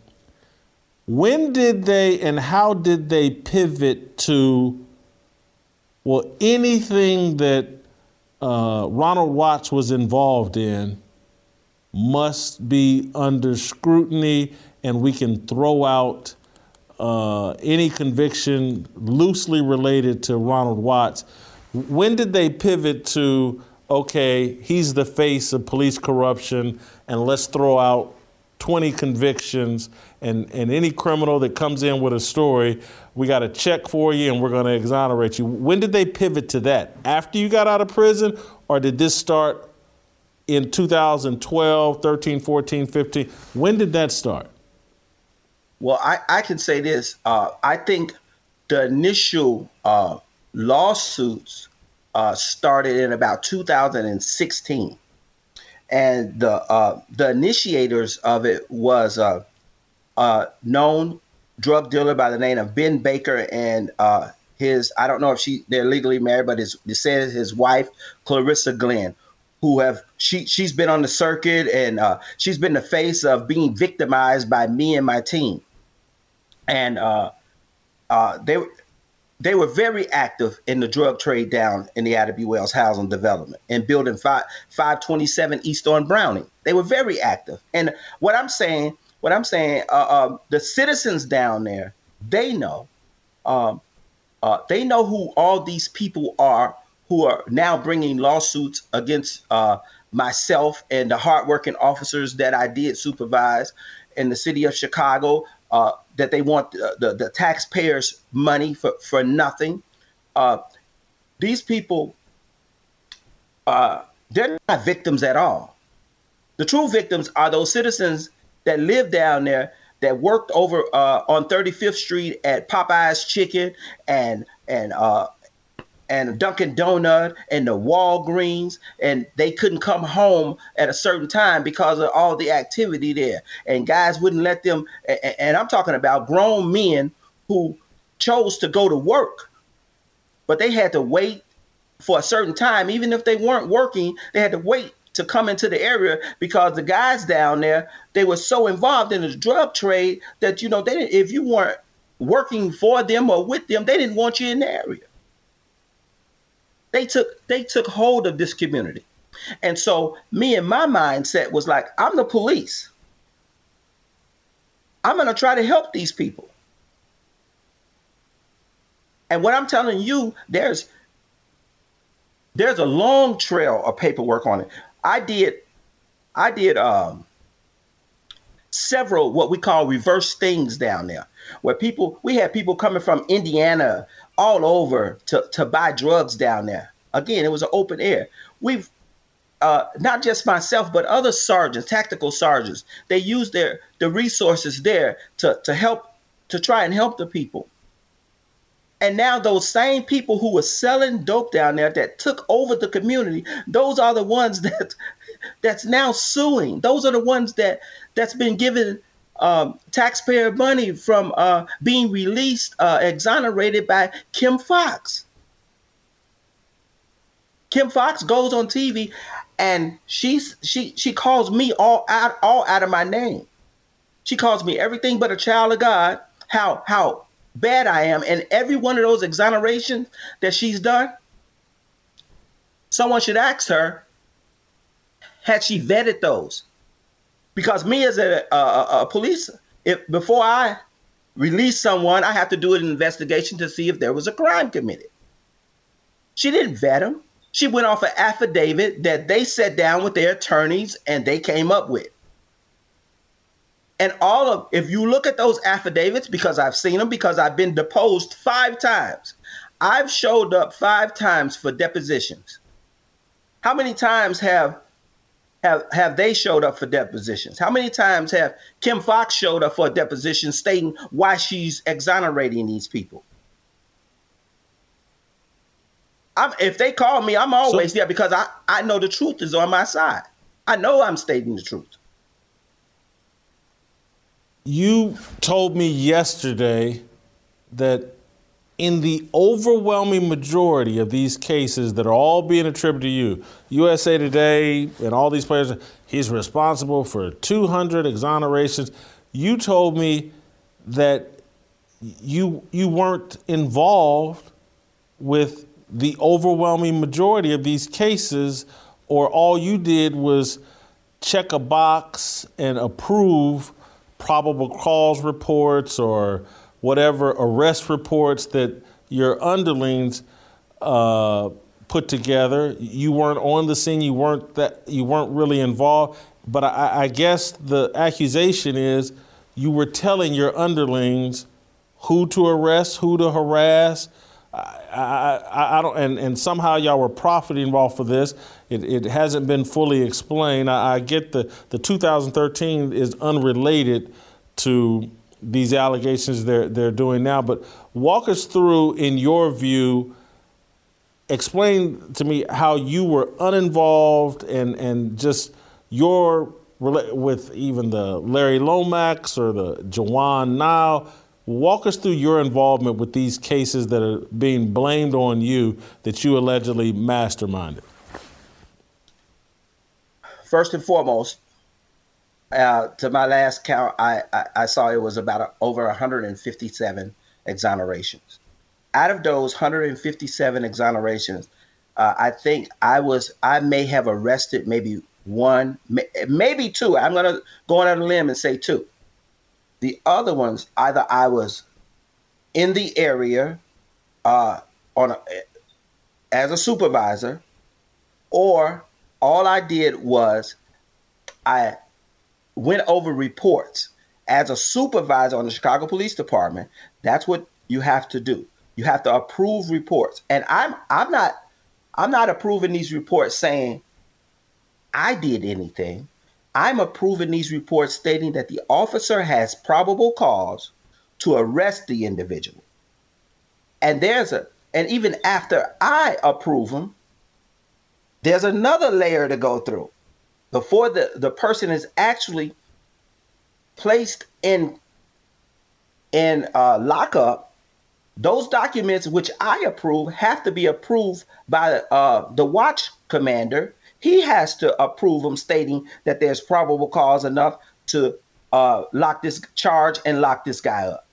When did they and how did they pivot to, well, anything that Ronald Watts was involved in must be under scrutiny, and we can throw out any conviction loosely related to Ronald Watts? When did they pivot to, okay, he's the face of police corruption, and let's throw out 20 convictions, and any criminal that comes in with a story, we got a check for you and we're going to exonerate you? When did they pivot to that? After you got out of prison, or did this start in 2012, 13, 14, 15? When did that start? Well, I can say this. I think the initial lawsuits started in about 2016, and the initiators of it was a known drug dealer by the name of Ben Baker and his, I don't know if they're legally married, but it says his wife Clarissa Glenn, who have she's been on the circuit, and she's been the face of being victimized by me and my team, and They were very active in the drug trade down in the Ida B. Wells housing development and building 527 East on Browning. They were very active. And what I'm saying, the citizens down there, they know who all these people are who are now bringing lawsuits against myself and the hardworking officers that I did supervise in the city of Chicago, that they want the taxpayers' money for nothing. These people, they're not victims at all. The true victims are those citizens that live down there, that worked over on 35th Street at Popeye's Chicken and Dunkin' Donut and the Walgreens, and they couldn't come home at a certain time because of all the activity there. And guys wouldn't let them, and I'm talking about grown men who chose to go to work, but they had to wait for a certain time. Even if they weren't working, they had to wait to come into the area because the guys down there, they were so involved in the drug trade that, you know, they didn't, if you weren't working for them or with them, they didn't want you in the area. They took hold of this community. And so me and my mindset was like, I'm the police. I'm going to try to help these people. And what I'm telling you, there's a long trail of paperwork on it. I did several what we call reverse things down there where we had people coming from Indiana, all over to buy drugs down there. Again, it was an open air. We've not just myself, but other sergeants, tactical sergeants, they used the resources there to try and help the people. And now those same people who were selling dope down there that took over the community, those are the ones that's now suing. Those are the ones that's been given taxpayer money from being released, exonerated by Kim Foxx. Kim Foxx goes on TV and she calls me all out of my name. She calls me everything but a child of God, how bad I am. And every one of those exonerations that she's done, someone should ask her, had she vetted those? Because me as a police, before I release someone, I have to do an investigation to see if there was a crime committed. She didn't vet him. She went off an affidavit that they sat down with their attorneys and they came up with. And if you look at those affidavits, because I've seen them, because I've been deposed 5 times. I've showed up 5 times for depositions. How many times have they showed up for depositions? How many times have Kim Foxx showed up for a deposition stating why she's exonerating these people? If they call me, I'm always there because I know the truth is on my side. I know I'm stating the truth. You told me yesterday that in the overwhelming majority of these cases that are all being attributed to you, USA Today and all these players, he's responsible for 200 exonerations. You told me that you weren't involved with the overwhelming majority of these cases, or all you did was check a box and approve probable cause reports or whatever arrest reports that your underlings put together. You weren't on the scene. You weren't really involved. But I guess the accusation is you were telling your underlings who to arrest, who to harass. I don't. And somehow y'all were profiting off of this. It hasn't been fully explained. I get the 2013 is unrelated to these allegations they're doing now, but walk us through, in your view, explain to me how you were uninvolved and just your, with even the Larry Lomax or the Juwan Nile, walk us through your involvement with these cases that are being blamed on you that you allegedly masterminded. First and foremost, to my last count, I saw it was about over 157 exonerations. Out of those 157 exonerations, I think I may have arrested maybe one, maybe two. I'm going to go on a limb and say two. The other ones, either I was in the area as a supervisor, or all I did was I went over reports as a supervisor on the Chicago Police Department. That's what you have to do. You have to approve reports. And I'm not approving these reports saying I did anything. I'm approving these reports stating that the officer has probable cause to arrest the individual. And even after I approve them, there's another layer to go through before the person is actually placed in lockup. Those documents which I approve have to be approved by the watch commander. He has to approve them, stating that there's probable cause enough to lock this charge and lock this guy up.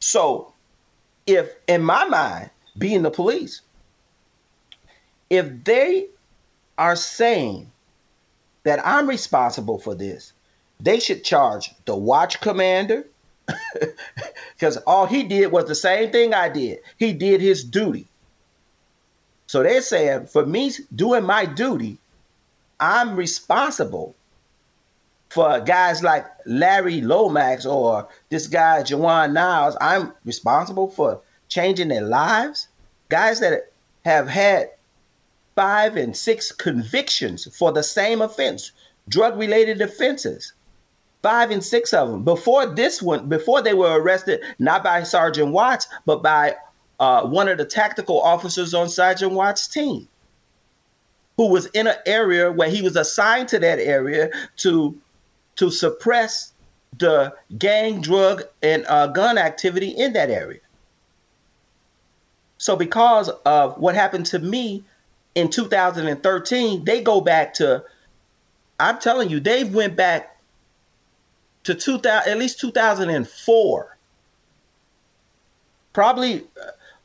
So if, in my mind, being the police, if they are saying that I'm responsible for this, they should charge the watch commander, because all he did was the same thing I did. He did his duty. So they're saying, for me doing my duty, I'm responsible for guys like Larry Lomax or this guy Juwan Nile. I'm responsible for changing their lives. Guys that have had 5 and 6 convictions for the same offense, drug-related offenses. 5 and 6 of them. Before this one, before they were arrested, not by Sergeant Watts, but by one of the tactical officers on Sergeant Watts' team, who was in an area where he was assigned to that area to suppress the gang, drug, and gun activity in that area. So because of what happened to me in 2013, they go back to, I'm telling you, they went back to 2000, at least 2004, probably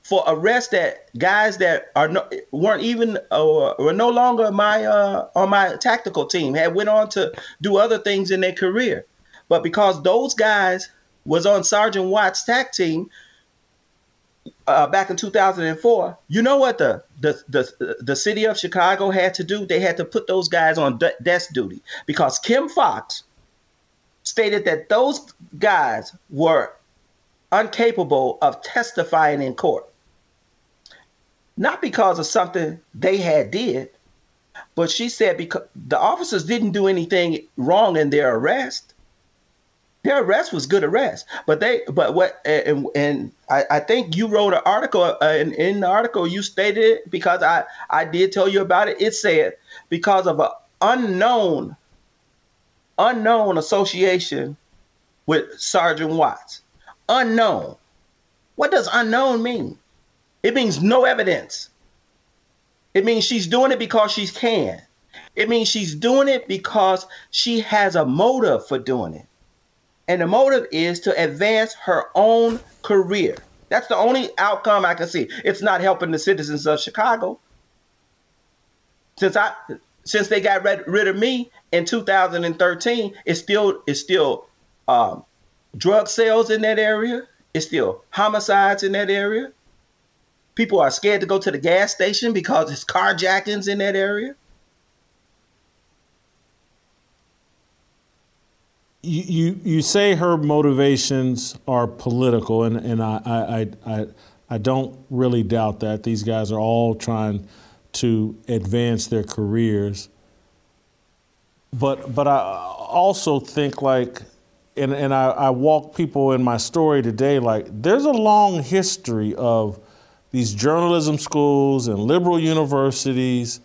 for arrests that guys that were no longer on my tactical team, had went on to do other things in their career. But because those guys was on Sergeant Watts' TAC team back in 2004, you know what the city of Chicago had to do? They had to put those guys on desk duty, because Kim Foxx stated that those guys were incapable of testifying in court. Not because of something they had did, but she said because the officers didn't do anything wrong in their arrest. Their arrest was good arrest, I think you wrote an article, and in the article you stated it, because I did tell you about it. It said because of an unknown association with Sergeant Watts. Unknown. What does unknown mean? It means no evidence. It means she's doing it because she can. It means she's doing it because she has a motive for doing it. And the motive is to advance her own career. That's the only outcome I can see. It's not helping the citizens of Chicago. Since they got rid of me in 2013, it's still drug sales in that area. It's still homicides in that area. People are scared to go to the gas station because it's carjackings in that area. You say her motivations are political, and I don't really doubt that. These guys are all trying to advance their careers. But I also think, like, and I walk people in my story today, like, there's a long history of these journalism schools and liberal universities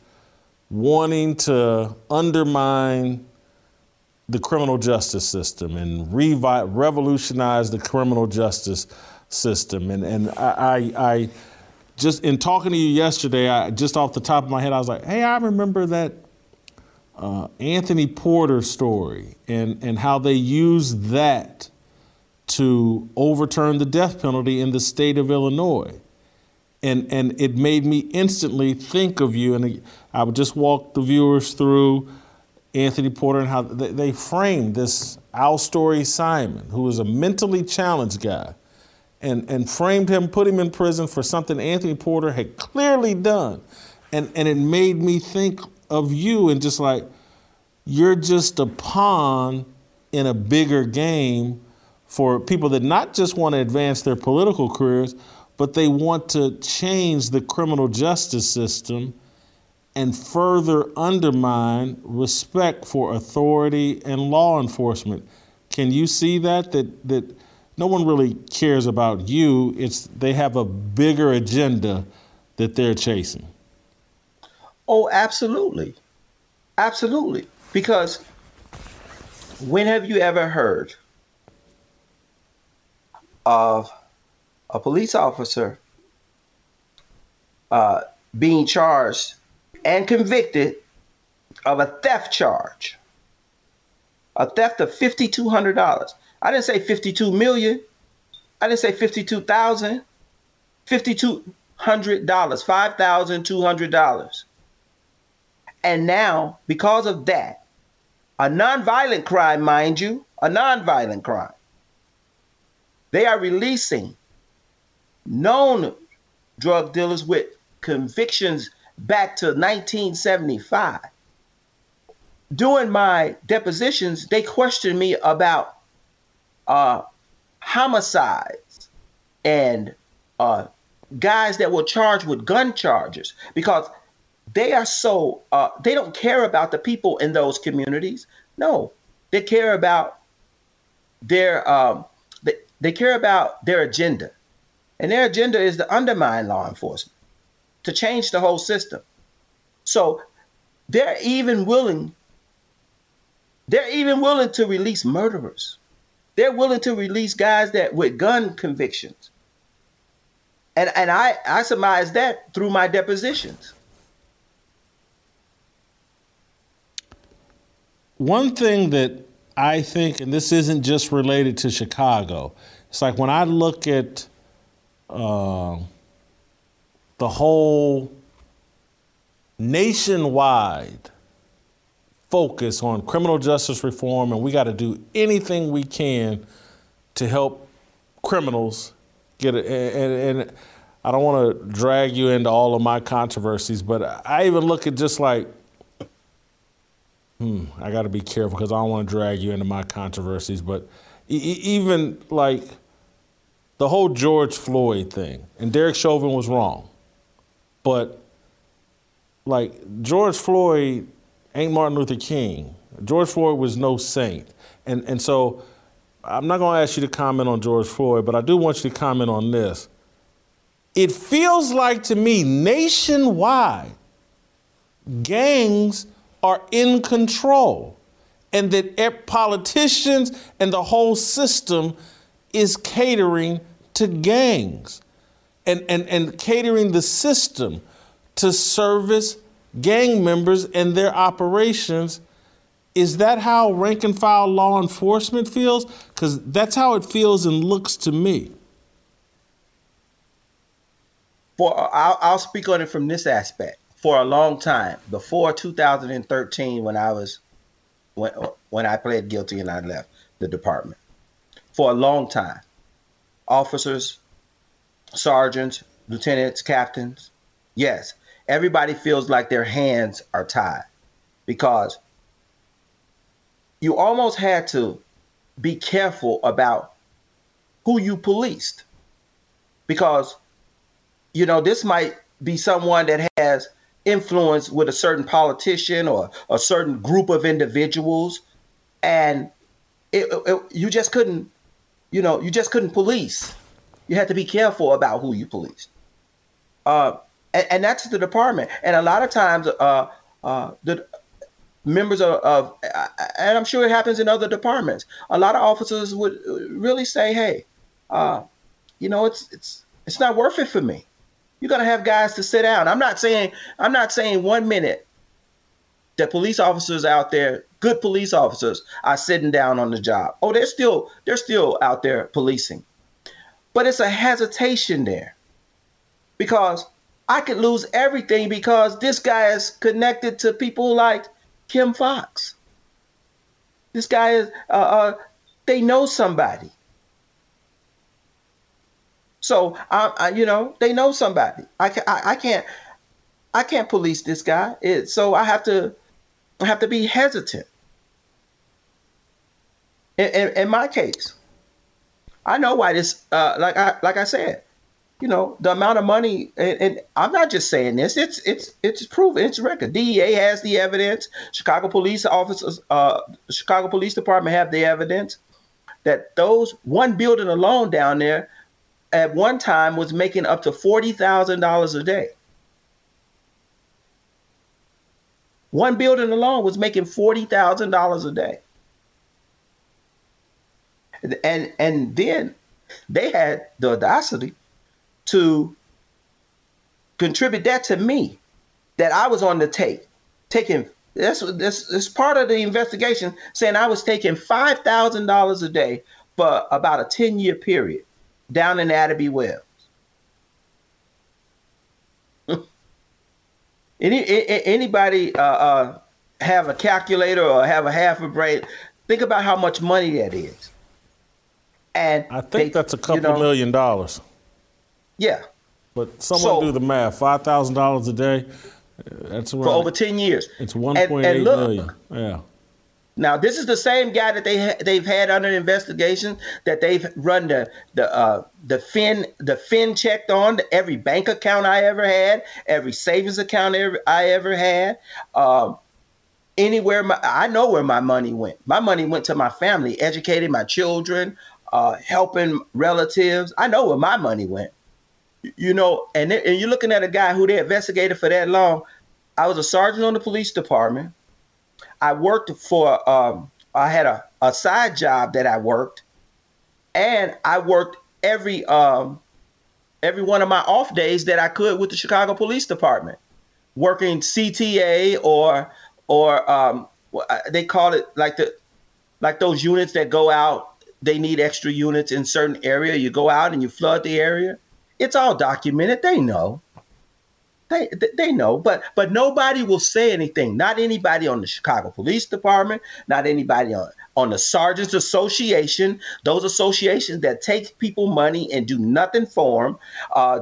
wanting to undermine the criminal justice system and revolutionize the criminal justice system. And I just in talking to you yesterday, just off the top of my head, I was like, hey, I remember that Anthony Porter story and how they used that to overturn the death penalty in the state of Illinois. And it made me instantly think of you. And I would just walk the viewers through Anthony Porter and how they framed this Alstory Simon, who was a mentally challenged guy, and framed him, put him in prison for something Anthony Porter had clearly done. And it made me think of you and just like, you're just a pawn in a bigger game for people that not just want to advance their political careers, but they want to change the criminal justice system and further undermine respect for authority and law enforcement. Can you see that no one really cares about you? They have a bigger agenda that they're chasing. Oh, absolutely. Absolutely. Because when have you ever heard of a police officer being charged and convicted of a theft charge, a theft of $5,200? I didn't say 52 million. I didn't say 52,000. $5,200, $5,200. And now, because of that, a nonviolent crime, mind you, a nonviolent crime, they are releasing known drug dealers with convictions back to 1975. During my depositions, they questioned me about homicides and guys that were charged with gun charges, because they are so they don't care about the people in those communities. No, they care about their they care about their agenda. And their agenda is to undermine law enforcement, to change the whole system. So they're even willing to release murderers. They're willing to release guys that with gun convictions. And I surmised that through my depositions. One thing that I think, and this isn't just related to Chicago, it's like when I look at the whole nationwide focus on criminal justice reform, and we got to do anything we can to help criminals get it. And I don't want to drag you into all of my controversies, but I even look at just like, I got to be careful because I don't want to drag you into my controversies, but even like the whole George Floyd thing, and Derek Chauvin was wrong, but like George Floyd ain't Martin Luther King. George Floyd was no saint. And so I'm not going to ask you to comment on George Floyd, but I do want you to comment on this. It feels like to me nationwide, gangs are in control and that politicians and the whole system is catering to gangs and catering the system to service gang members and their operations. Is that how rank and file law enforcement feels? Because that's how it feels and looks to me. I'll speak on it from this aspect. For a long time, before 2013, when I pled guilty and I left the department, for a long time, officers, sergeants, lieutenants, captains, yes, everybody feels like their hands are tied because you almost had to be careful about who you policed because, you know, this might be someone that has influence with a certain politician or a certain group of individuals, and you just couldn't police. You had to be careful about who you policed. And that's the department. And a lot of times the members of and I'm sure it happens in other departments, a lot of officers would really say, hey, it's not worth it for me. You're going to have guys to sit down. I'm not saying one minute The police officers out there, good police officers, are sitting down on the job. Oh, they're still out there policing. But it's a hesitation there, because I could lose everything because this guy is connected to people like Kim Foxx. This guy is, they know somebody. So, they know somebody. I can't police this guy. So I have to be hesitant. In my case, I know why this, like I said, the amount of money, and I'm not just saying this, it's proven, it's record. DEA has the evidence. Chicago police officers, Chicago Police Department have the evidence that those one building alone down there at one time was making up to $40,000 a day. One building alone was making $40,000 a day. And then they had the audacity to contribute that to me, that I was on the tape taking, that's part of the investigation, saying I was taking $5,000 a day for about a 10-year period down in Ida B. Wells. Anybody have a calculator or have a half a brain? Think about how much money that is. And I think that's a couple $1,000,000. Yeah. But someone do the math. $5,000 a day. That's around, for over 10 years. It's 1.8 million. Yeah. Now this is the same guy that they've had under investigation, that they've run the fin checked on every bank account I ever had, every savings account I ever had, anywhere. I know where my money went. My money went to my family, educating my children, helping relatives. I know where my money went. And you're looking at a guy who they investigated for that long. I was a sergeant on the police department. I worked for, I had a side job that I worked, and I worked every one of my off days that I could with the Chicago Police Department, working CTA or they call it like those units that go out. They need extra units in certain area. You go out and you flood the area. It's all documented. They know. They know, but nobody will say anything. Not anybody on the Chicago Police Department, not anybody on the Sergeants Association, those associations that take people money and do nothing for them,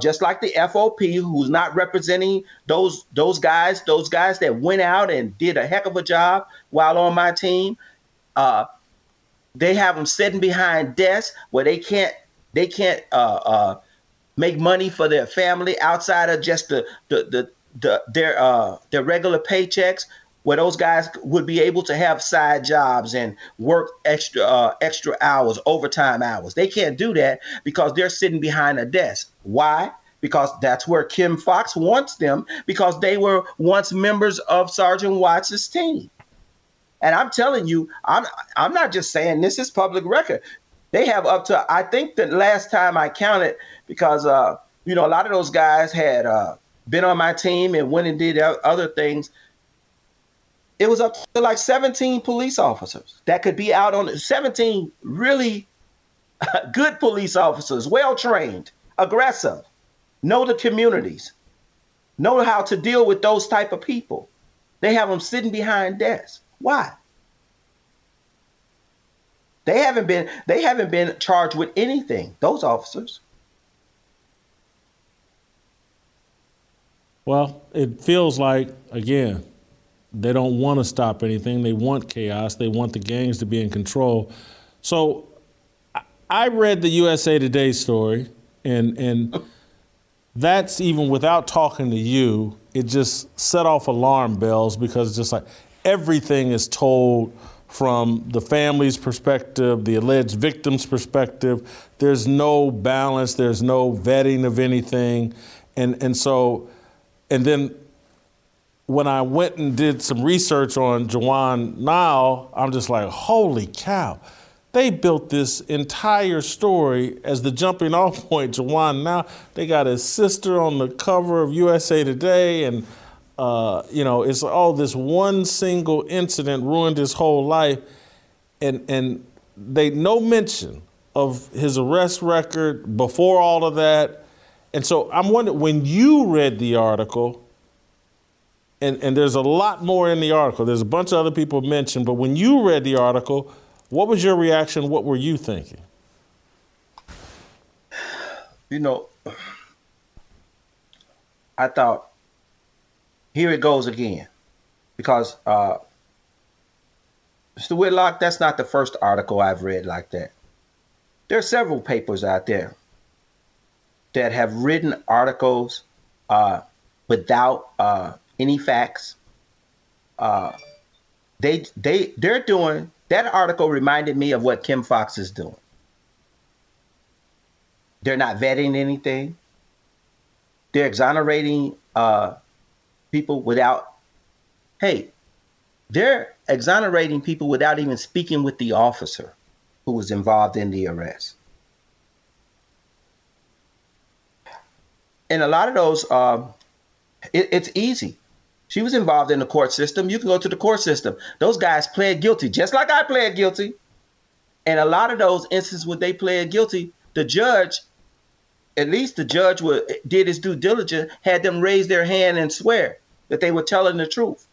just like the FOP, who's not representing those guys that went out and did a heck of a job while on my team. They have them sitting behind desks where they can't make money for their family outside of just their regular paychecks, where those guys would be able to have side jobs and work extra hours, overtime hours. They can't do that because they're sitting behind a desk. Why? Because that's where Kim Foxx wants them, because they were once members of Sergeant Watts' team. And I'm telling you, I'm not just saying this, is public record. They have up to, I think the last time I counted, because, a lot of those guys had been on my team and went and did other things. It was up to like 17 police officers that could be out on, 17 really good police officers, well-trained, aggressive, know the communities, know how to deal with those type of people. They have them sitting behind desks. Why? They haven't been charged with anything, those officers. Well, it feels like, again, they don't want to stop anything. They want chaos. They want the gangs to be in control. So I read the USA Today story, and that's even without talking to you. It just set off alarm bells, because it's just like everything is told from the family's perspective, the alleged victim's perspective. There's no balance, there's no vetting of anything. And then when I went and did some research on Juwan Nile, I'm just like, holy cow. They built this entire story as the jumping off point, Juwan Nile. They got his sister on the cover of USA Today, and You know, it's all this one single incident ruined his whole life, and they no mention of his arrest record before all of that. And so I'm wondering, when you read the article, and there's a lot more in the article, there's a bunch of other people mentioned, but when you read the article, what was your reaction? What were you thinking? You know, I thought, here it goes again, because Mr. Whitlock, that's not the first article I've read like that. There are several papers out there that have written articles without any facts. They're doing, that article reminded me of what Kim Foxx is doing. They're not vetting anything. They're exonerating people without, they're exonerating people without even speaking with the officer who was involved in the arrest. And a lot of those, it's easy. She was involved in the court system. You can go to the court system. Those guys pled guilty, just like I pled guilty. And a lot of those instances where they pled guilty, the judge, at least the judge did his due diligence, had them raise their hand and swear that they were telling the truth.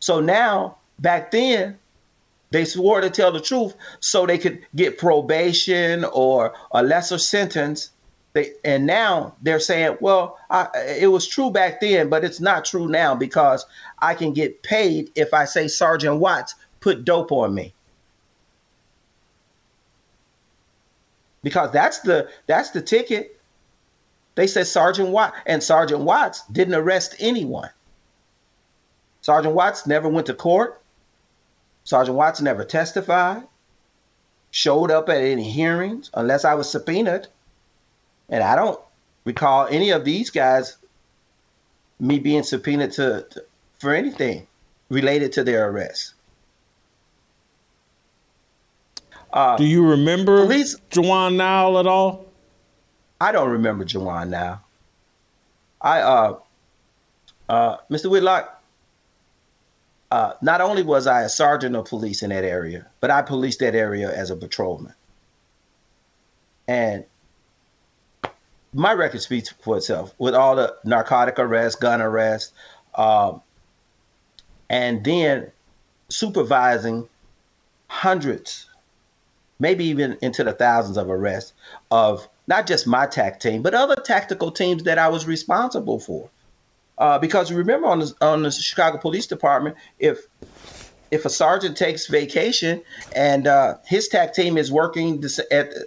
So now, back then, they swore to tell the truth so they could get probation or a lesser sentence. And now they're saying, well, it was true back then, but it's not true now because I can get paid if I say Sergeant Watts put dope on me. Because that's the ticket. They said Sergeant Watts, and Sergeant Watts didn't arrest anyone. Sergeant Watts never went to court. Sergeant Watts never testified, showed up at any hearings, unless I was subpoenaed. And I don't recall any of these guys, me being subpoenaed for anything related to their arrest. Do you remember Juwan Nile at all? I don't remember Juwan Nile. Mr. Whitlock, not only was I a sergeant of police in that area, but I policed that area as a patrolman. And my record speaks for itself with all the narcotic arrests, gun arrests, and then supervising hundreds, maybe even into the thousands of arrests of not just my TAC team, but other tactical teams that I was responsible for. Because remember, on the Chicago Police Department, if a sergeant takes vacation and his TAC team is working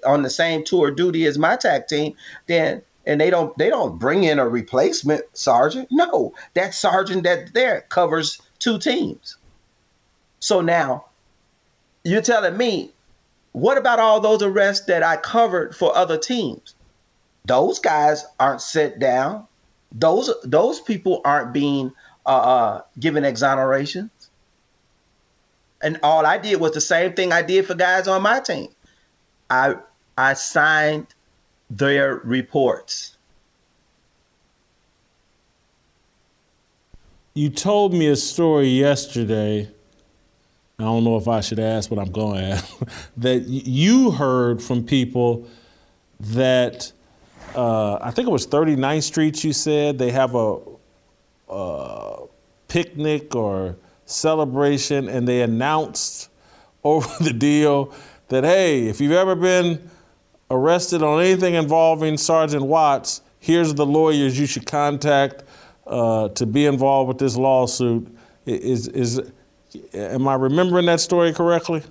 on the same tour duty as my TAC team, then and they don't bring in a replacement sergeant. No, that sergeant that there covers two teams. So now, you're telling me, what about all those arrests that I covered for other teams? Those guys aren't set down. Those people aren't being given exonerations. And all I did was the same thing I did for guys on my team. I signed their reports. You told me a story yesterday. I don't know if I should ask, but I'm going to ask. That you heard from people that I think it was 39th Street, you said, they have a picnic or celebration, and they announced over the deal that, hey, if you've ever been arrested on anything involving Sergeant Watts, here's the lawyers you should contact to be involved with this lawsuit. Am I remembering that story correctly?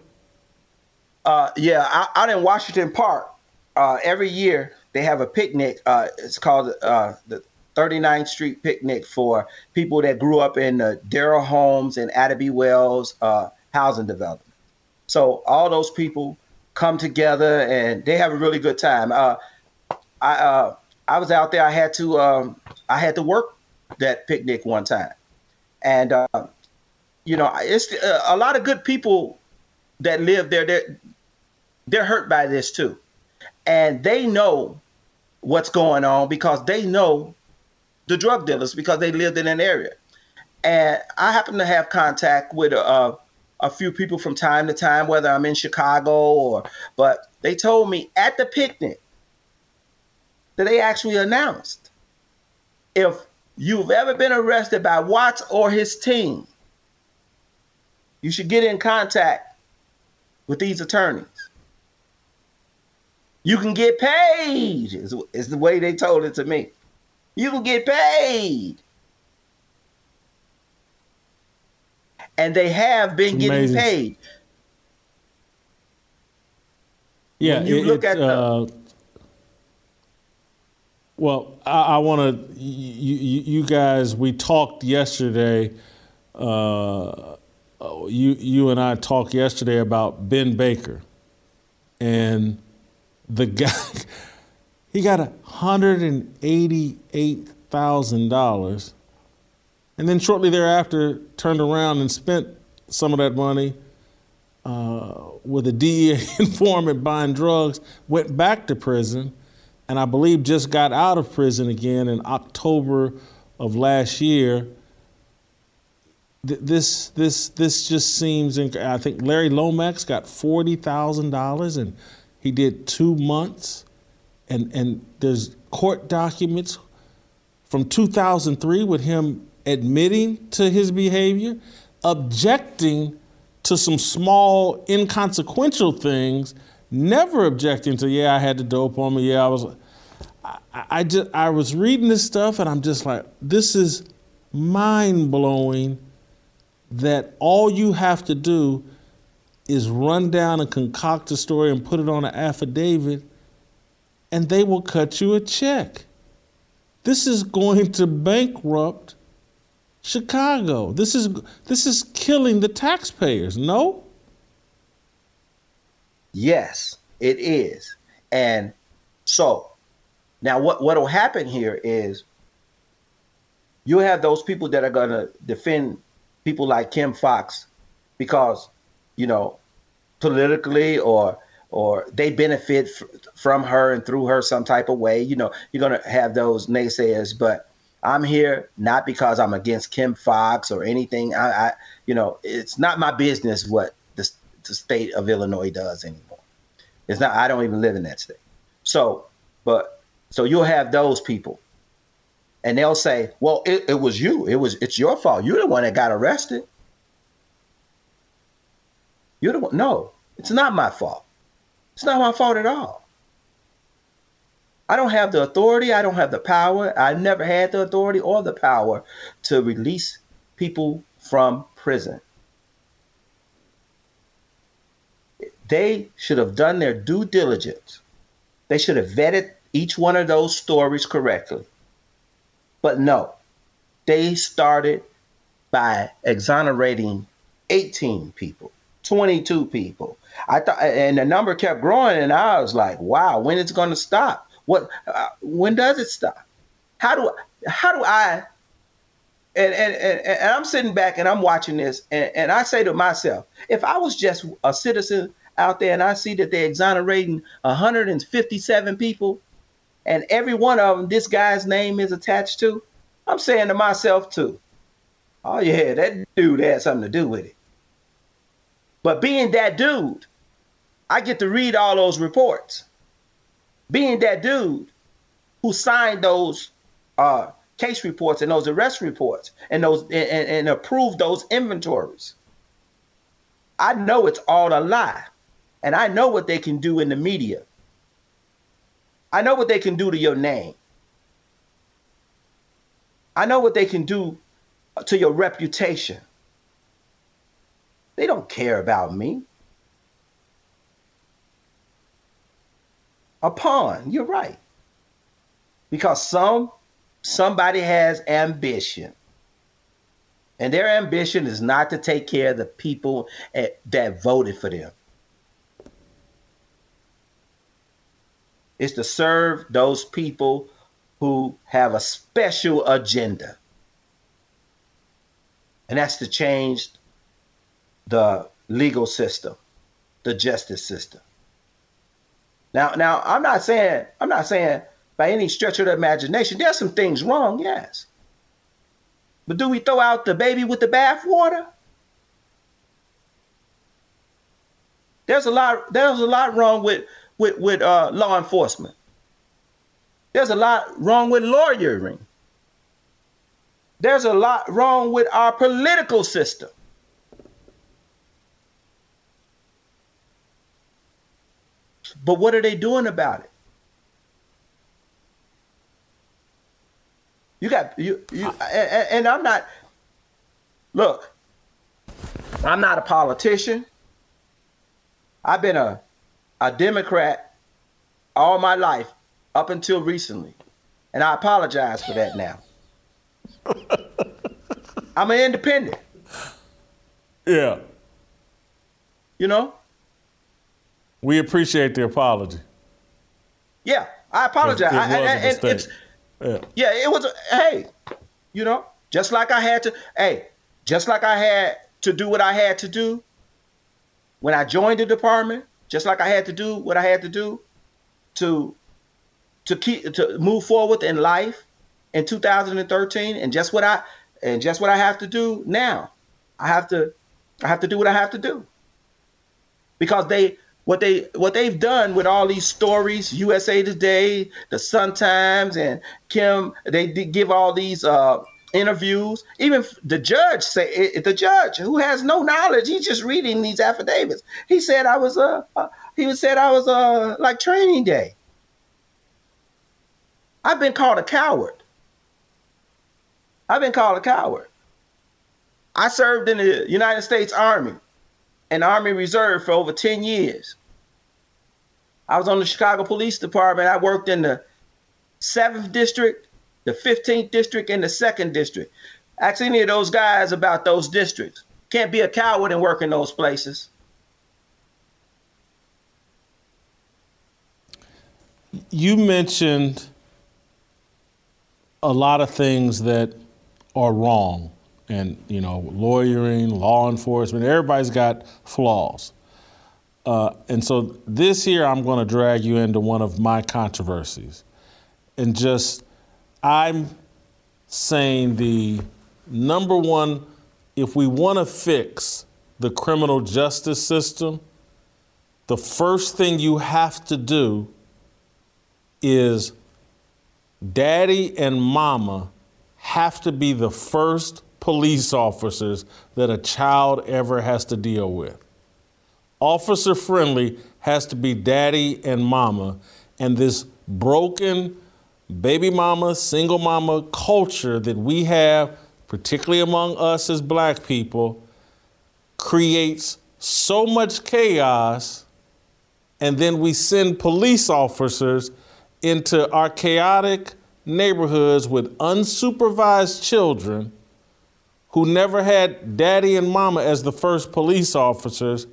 Yeah, out in Washington Park, every year, they have a picnic. It's called the 39th Street Picnic for people that grew up in Darrell Homes and Ida B. Wells housing development. So all those people come together and they have a really good time. I was out there. I had to work that picnic one time, and you know, it's a lot of good people that live there. They're hurt by this too. And they know what's going on because they know the drug dealers because they lived in an area. And I happen to have contact with a few people from time to time, whether I'm in Chicago but they told me at the picnic that they actually announced, if you've ever been arrested by Watts or his team, you should get in contact with these attorneys. You can get paid, is the way they told it to me. You can get paid. And they have been getting paid. Yeah, I want to. You guys, we talked yesterday. You and I talked yesterday about Ben Baker, and the guy. He got $188,000. And then shortly thereafter, turned around and spent some of that money with a DEA informant buying drugs, went back to prison, and I believe just got out of prison again in October of last year. This just seems, I think Larry Lomax got $40,000 and he did 2 months, and there's court documents from 2003 with him admitting to his behavior, objecting to some small, inconsequential things, never objecting to, I had the dope on me, I was reading this stuff and I'm just like, this is mind-blowing that all you have to do is run down and concoct a story and put it on an affidavit and they will cut you a check. This is going to bankrupt Chicago. This is killing the taxpayers, no? Yes, it is. And so now what'll happen here is you have those people that are going to defend people like Kim Foxx because, politically or they benefit from her and through her some type of way. You're going to have those naysayers, but I'm here not because I'm against Kim Foxx or anything. I it's not my business what the state of Illinois does anymore. It's not. I don't even live in that state. So you'll have those people, and they'll say, "Well, it was you. It's your fault. You're the one that got arrested. You're the one." No, it's not my fault. It's not my fault at all. I don't have the authority. I don't have the power. I never had the authority or the power to release people from prison. They should have done their due diligence. They should have vetted each one of those stories correctly. But no, they started by exonerating 18 people, 22 people. I thought, and the number kept growing, and I was like, wow, when is it going to stop? What? When does it stop? How do I? And I'm sitting back and I'm watching this and I say to myself, if I was just a citizen out there and I see that they're exonerating 157 people, and every one of them this guy's name is attached to, I'm saying to myself too, oh yeah, that dude had something to do with it. But being that dude, I get to read all those reports. Being that dude who signed those case reports and those arrest reports and those and approved those inventories, I know it's all a lie, and I know what they can do in the media. I know what they can do to your name. I know what they can do to your reputation. They don't care about me. A pawn, you're right. Because somebody has ambition. And their ambition is not to take care of the people that voted for them. It's to serve those people who have a special agenda. And that's to change the legal system, the justice system. Now, I'm not saying by any stretch of the imagination. There's some things wrong, yes. But do we throw out the baby with the bathwater? There's a lot wrong with law enforcement. There's a lot wrong with lawyering. There's a lot wrong with our political system. But what are they doing about it? I'm not a politician. I've been a Democrat all my life up until recently. And I apologize for that now. I'm an independent. Yeah. You know? We appreciate the apology. Yeah, I apologize. Just like I had to do what I had to do when I joined the department, just like I had to do what I had to do to move forward in life in 2013, and just what I have to do now. I have to do what I have to do. Because what they've done with all these stories, USA Today, the Sun Times, and Kim, they give all these interviews. Even the judge who has no knowledge, he's just reading these affidavits. He said I was like Training Day. I've been called a coward. I served in the United States Army and Army Reserve for over 10 years. I was on the Chicago Police Department. I worked in the 7th District, the 15th District, and the 2nd District. Ask any of those guys about those districts. Can't be a coward and work in those places. You mentioned a lot of things that are wrong. And, you know, lawyering, law enforcement, everybody's got flaws. And so this year I'm going to drag you into one of my controversies. And just, I'm saying the number one, if we want to fix the criminal justice system, the first thing you have to do is daddy and mama have to be the first police officers that a child ever has to deal with. Officer friendly has to be daddy and mama, and this broken baby mama, single mama culture that we have, particularly among us as black people, creates so much chaos, and then we send police officers into our chaotic neighborhoods with unsupervised children who never had daddy and mama as the first police officers,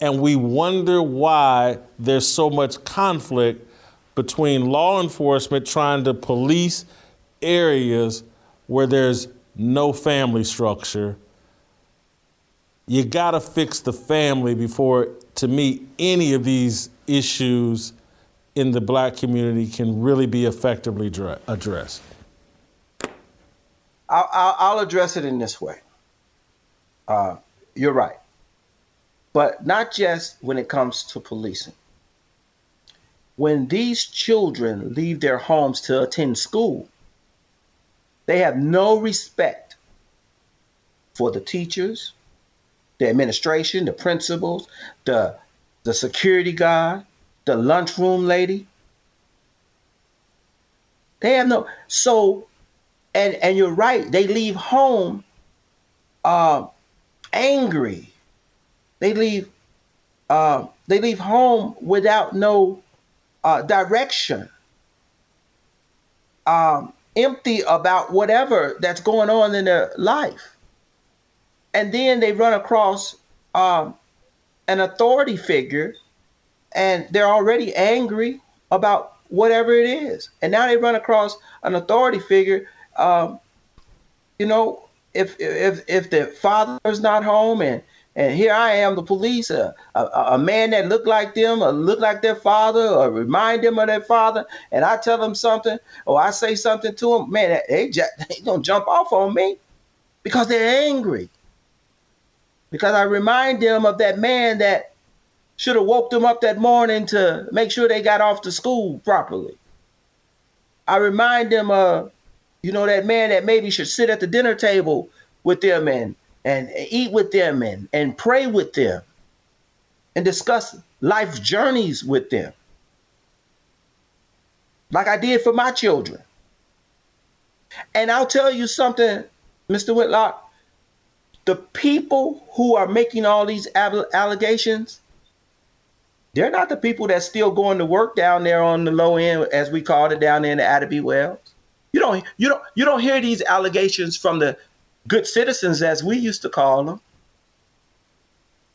and we wonder why there's so much conflict between law enforcement trying to police areas where there's no family structure. You gotta fix the family before, to me, any of these issues in the black community can really be effectively addressed. I'll address it in this way. You're right. But not just when it comes to policing. When these children leave their homes to attend school, they have no respect for the teachers, the administration, the principals, the security guard, the lunchroom lady. They have no... So... And you're right, they leave home angry. They leave home without no direction, empty about whatever that's going on in their life. And then they run across an authority figure, and they're already angry about whatever it is. And now they run across an authority figure. If the father's not home and And here I am, the police, a man that looked like them, or looked like their father, or remind them of their father, and I tell them something, or I say something to them, man, they don't jump off on me because they're angry. Because I remind them of that man that should have woke them up that morning to make sure they got off to school properly. I remind them of, that man that maybe should sit at the dinner table with them and eat with them and pray with them and discuss life journeys with them, like I did for my children. And I'll tell you something, Mr. Whitlock, the people who are making all these allegations, they're not the people that's still going to work down there on the low end, as we call it, down there in the Ida B. Wells. You don't hear these allegations from the good citizens, as we used to call them.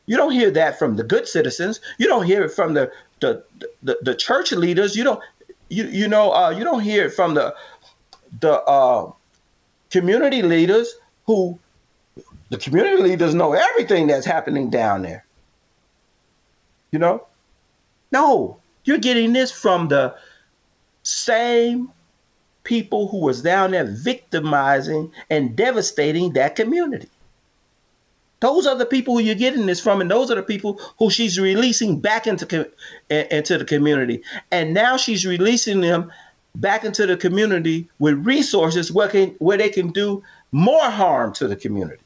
You don't hear that from the good citizens. You don't hear it from the church leaders. You don't hear it from the community leaders, who the community leaders know everything that's happening down there. No, you're getting this from the same people who was down there victimizing and devastating that community. Those are the people who you're getting this from, and those are the people who she's releasing back into the community. And now she's releasing them back into the community with resources where they can do more harm to the community.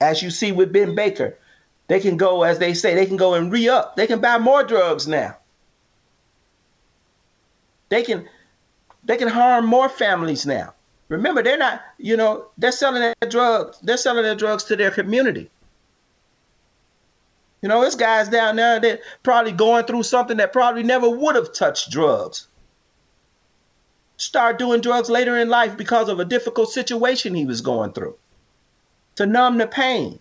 As you see with Ben Baker, they can go, as they say, they can go and re-up. They can buy more drugs now. They can harm more families now. Remember, they're not, they're selling their drugs. They're selling their drugs to their community. There's guys down there that probably going through something that probably never would have touched drugs. Start doing drugs later in life because of a difficult situation he was going through, to numb the pain.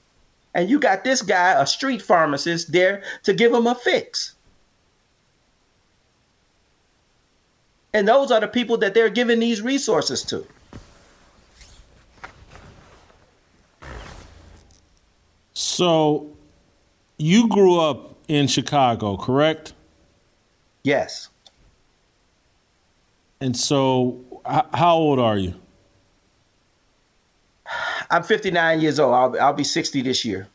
And you got this guy, a street pharmacist, there to give him a fix. And those are the people that they're giving these resources to. So you grew up in Chicago, correct? Yes. And so how old are you? I'm 59 years old. I'll be 60 this year.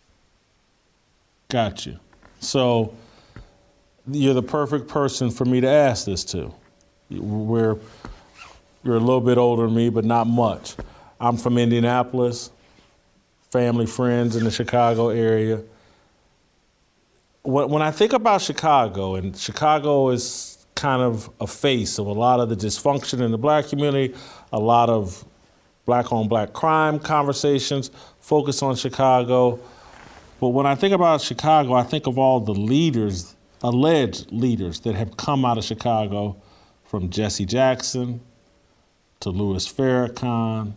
Got you. So you're the perfect person for me to ask this to. You're a little bit older than me, but not much. I'm from Indianapolis, family, friends in the Chicago area. When I think about Chicago, and Chicago is kind of a face of a lot of the dysfunction in the black community, a lot of black on black crime conversations focus on Chicago. But when I think about Chicago, I think of all the leaders, alleged leaders, that have come out of Chicago, from Jesse Jackson to Louis Farrakhan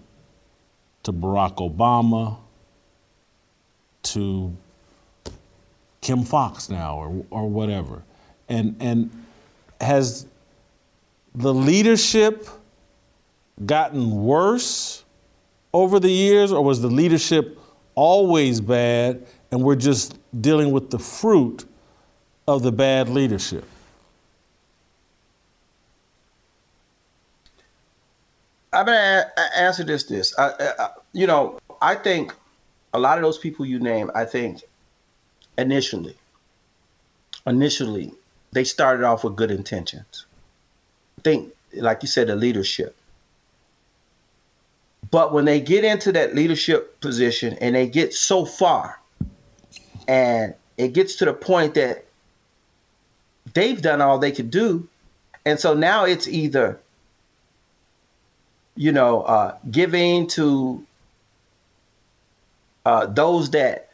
to Barack Obama to Kim Foxx now or whatever. And has the leadership gotten worse over the years, or was the leadership always bad and we're just dealing with the fruit of the bad leadership? I'm going to answer this. I think a lot of those people you name, I think initially, they started off with good intentions. I think, like you said, the leadership. But when they get into that leadership position and they get so far, and it gets to the point that they've done all they could do, and so now it's either, giving to those that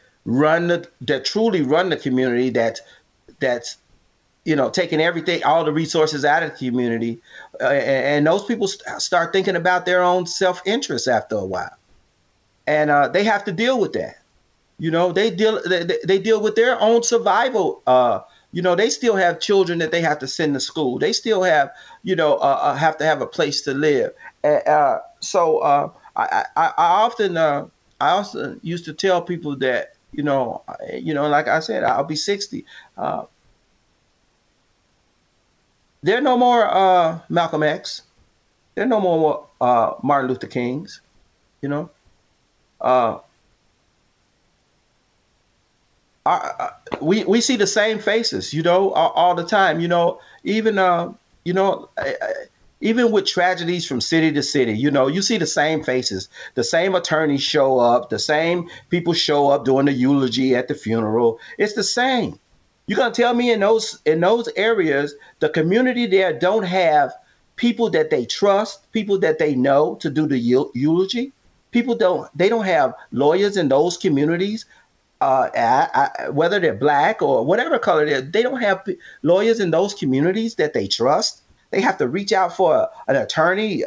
truly run the community, that's taking everything, all the resources out of the community. And those people start thinking about their own self-interest after a while. And they have to deal with that. They deal with their own survival. They still have children that they have to send to school. They still have to have a place to live. So I often I also used to tell people that, like I said, I'll be 60. There are no more Malcolm X. There are no more Martin Luther Kings, We see the same faces, all the time, even with tragedies from city to city, you see the same faces, the same attorneys show up, the same people show up doing the eulogy at the funeral. It's the same. You're going to tell me in those areas, the community there don't have people that they trust, people that they know to do the eulogy. They don't have lawyers in those communities. Whether they're black or whatever color they don't have lawyers in those communities that they trust. They have to reach out for an attorney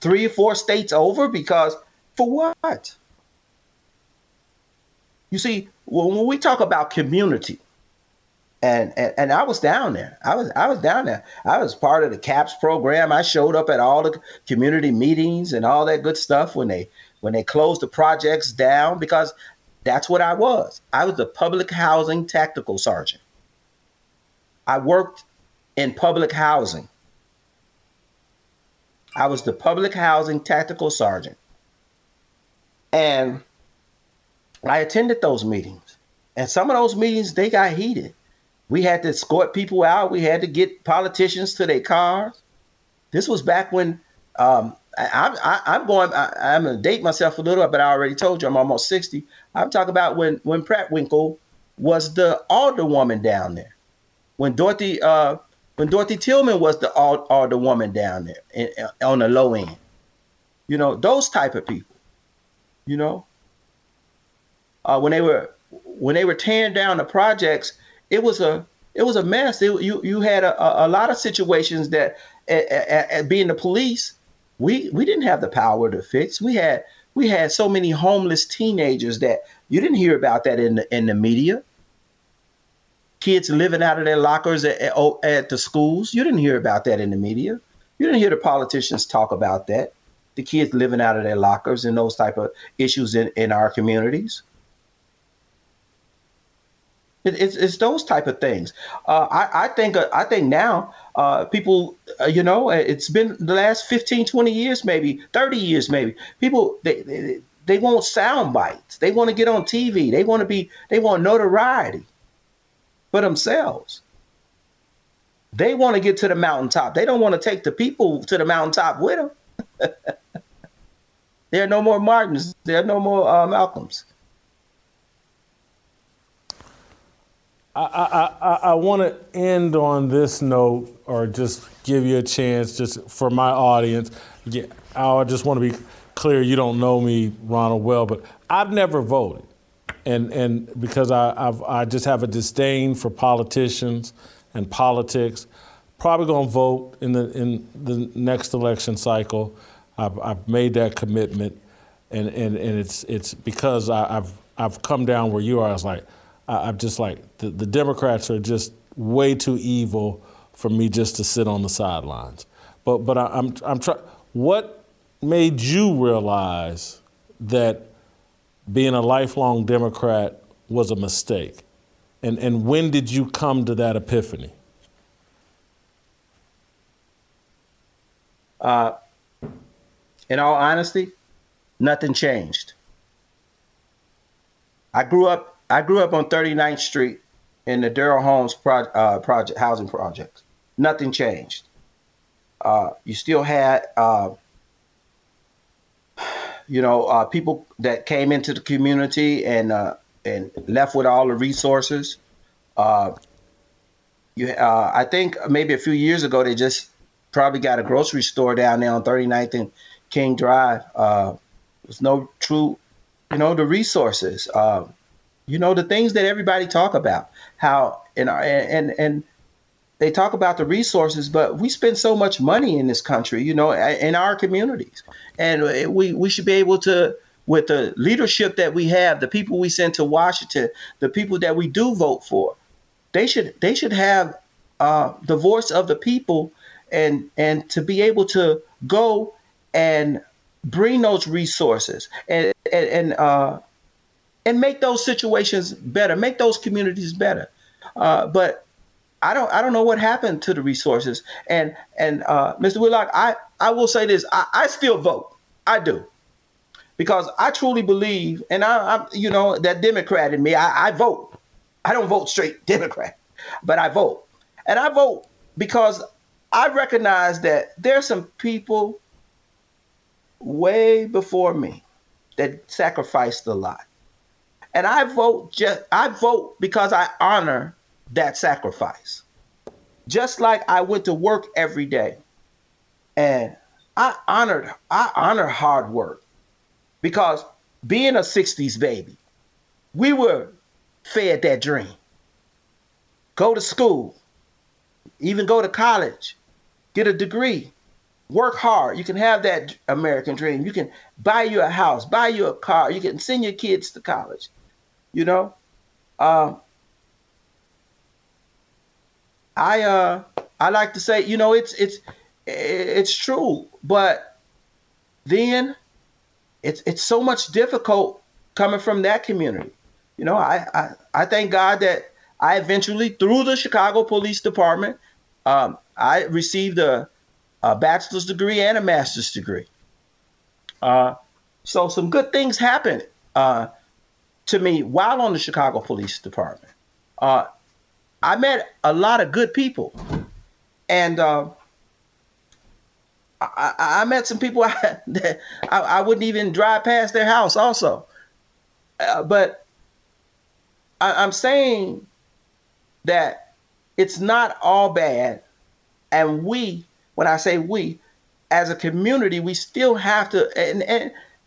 3 or 4 states over because for what? You see, when we talk about community, and I was down there. I was down there. I was part of the CAPS program. I showed up at all the community meetings and all that good stuff when they closed the projects down because. That's what I was. I was the public housing tactical sergeant. I worked in public housing. I was the public housing tactical sergeant. And I attended those meetings. And some of those meetings, they got heated. We had to escort people out. We had to get politicians to their cars. This was back when... I'm going to date myself a little, but I already told you I'm almost 60. I'm talking about when Pratt-Winkle was the alderwoman down there, when Dorothy Tillman was the alderwoman down there on the low end, those type of people, when they were tearing down the projects, it was a mess. You had a lot of situations that being the police. We didn't have the power to fix. We had so many homeless teenagers that you didn't hear about that in the media. Kids living out of their lockers at the schools. You didn't hear about that in the media. You didn't hear the politicians talk about that. The kids living out of their lockers and those type of issues in our communities. It's those type of things. I think now people, it's been the last 15, 20 years, maybe 30 years, maybe people, they want sound bites. They want to get on TV. They want notoriety for themselves. They want to get to the mountaintop. They don't want to take the people to the mountaintop with them. There are no more Martins. There are no more Malcolms. I want to end on this note, or just give you a chance, just for my audience. Yeah, I just want to be clear. You don't know me, Ronald, well, but I've never voted, and because I just have a disdain for politicians and politics. Probably gonna vote in the next election cycle. I've made that commitment, and it's because I've come down where you are. I was like. I'm just like, the Democrats are just way too evil for me just to sit on the sidelines. But I'm trying. What made you realize that being a lifelong Democrat was a mistake? And when did you come to that epiphany? In all honesty, nothing changed. I grew up on 39th Street in the Darrell Holmes project, housing project. Nothing changed. You still had, people that came into the community and left with all the resources. I think maybe a few years ago they just probably got a grocery store down there on 39th and King Drive. There's no true, the resources. The things that everybody talk about, how and they talk about the resources, but we spend so much money in this country, in our communities. And we should be able to, with the leadership that we have, the people we send to Washington, the people that we do vote for, they should have the voice of the people and to be able to go and bring those resources and make those situations better, make those communities better. But I don't know what happened to the resources. And Mr. Whitlock, I will say this, I still vote. I do. Because I truly believe, and I you know, that Democrat in me, I vote. I don't vote straight Democrat, but I vote. And I vote because I recognize that there's some people way before me that sacrificed a lot. And I vote because I honor that sacrifice. Just like I went to work every day and I honor hard work, because being a 60s baby, we were fed that dream. Go to school, even go to college, get a degree, work hard. You can have that American dream. You can buy you a house, buy you a car. You can send your kids to college, you know? I like to say, you know, it's true, but then it's so much difficult coming from that community. You know, I thank God that I eventually, through the Chicago Police Department, I received a bachelor's degree and a master's degree. So some good things happened to me while on the Chicago Police Department. I met a lot of good people, and I met some people that I wouldn't even drive past their house also. But I'm saying that it's not all bad. And we, when I say we, as a community, we still have to,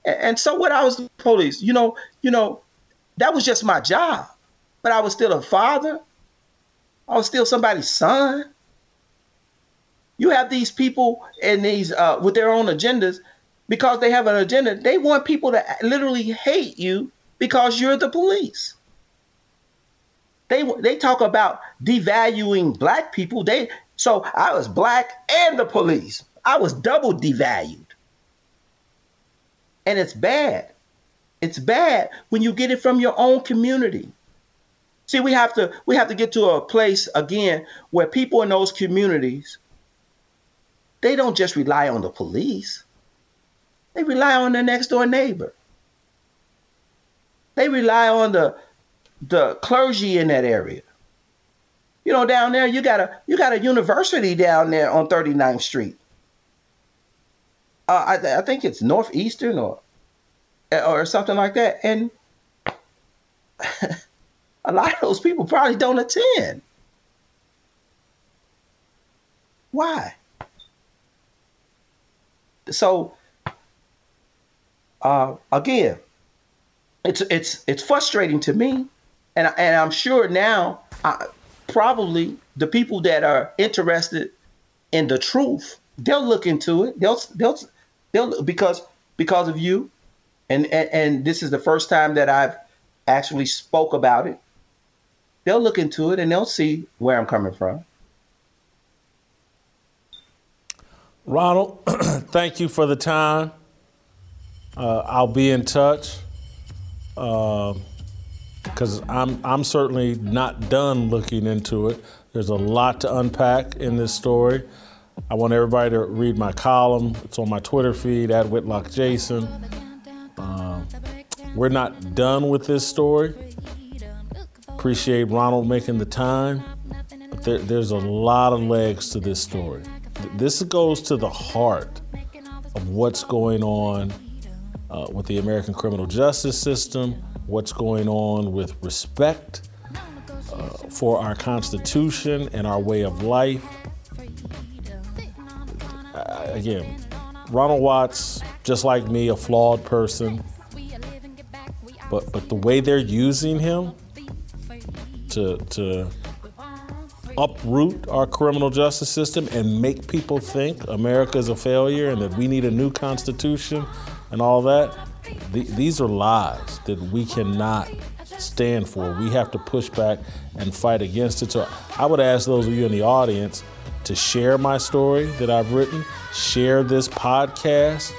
and so when I was the police, you know, that was just my job, but I was still a father. I was still somebody's son. You have these people and these with their own agendas, because they have an agenda. They want people to literally hate you because you're the police. They talk about devaluing black people. So I was black and the police. I was double devalued. And it's bad. It's bad when you get it from your own community. See, we have to get to a place again where people in those communities, they don't just rely on the police. They rely on their next door neighbor. They rely on the clergy in that area. You know, down there you got a university down there on 39th Street. I think it's Northeastern or something like that, and. A lot of those people probably don't attend. Why? So, again, it's frustrating to me, and I'm sure now probably the people that are interested in the truth, they'll look into it. They'll because of you, and this is the first time that I've actually spoke about it. They'll look into it and they'll see where I'm coming from. Ronald, thank you for the time. I'll be in touch, because I'm certainly not done looking into it. There's a lot to unpack in this story. I want everybody to read my column. It's on my Twitter feed, @WhitlockJason. We're not done with this story. Appreciate Ronald making the time, but there's a lot of legs to this story. This goes to the heart of what's going on with the American criminal justice system, what's going on with respect for our Constitution and our way of life. Again, Ronald Watts, just like me, a flawed person, but the way they're using him to uproot our criminal justice system and make people think America's a failure and that we need a new constitution and all that, these are lies that we cannot stand for. We have to push back and fight against it. So I would ask those of you in the audience to share my story that I've written, share this podcast,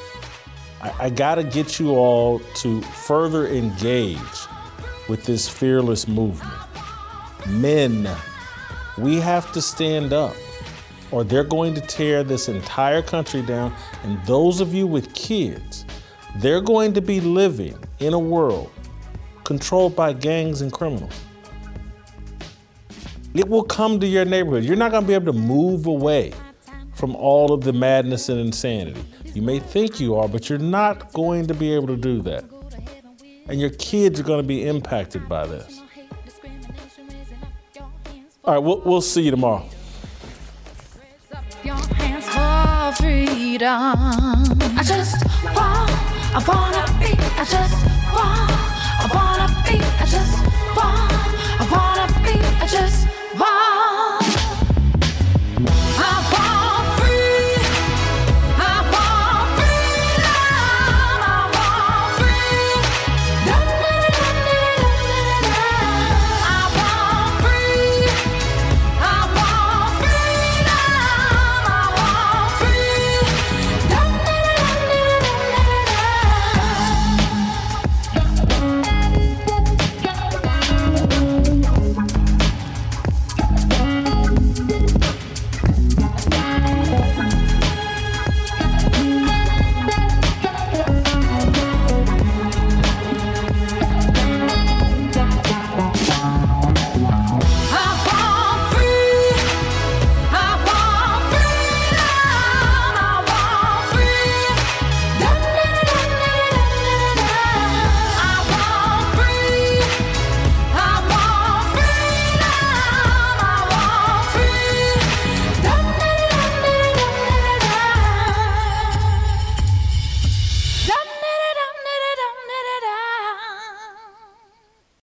I gotta get you all to further engage with this fearless movement. Men, we have to stand up, or they're going to tear this entire country down. And those of you with kids, they're going to be living in a world controlled by gangs and criminals. It will come to your neighborhood. You're not going to be able to move away from all of the madness and insanity. You may think you are, but you're not going to be able to do that. And your kids are going to be impacted by this. All right, we'll see you tomorrow. Your hands for freedom. I just wanna be.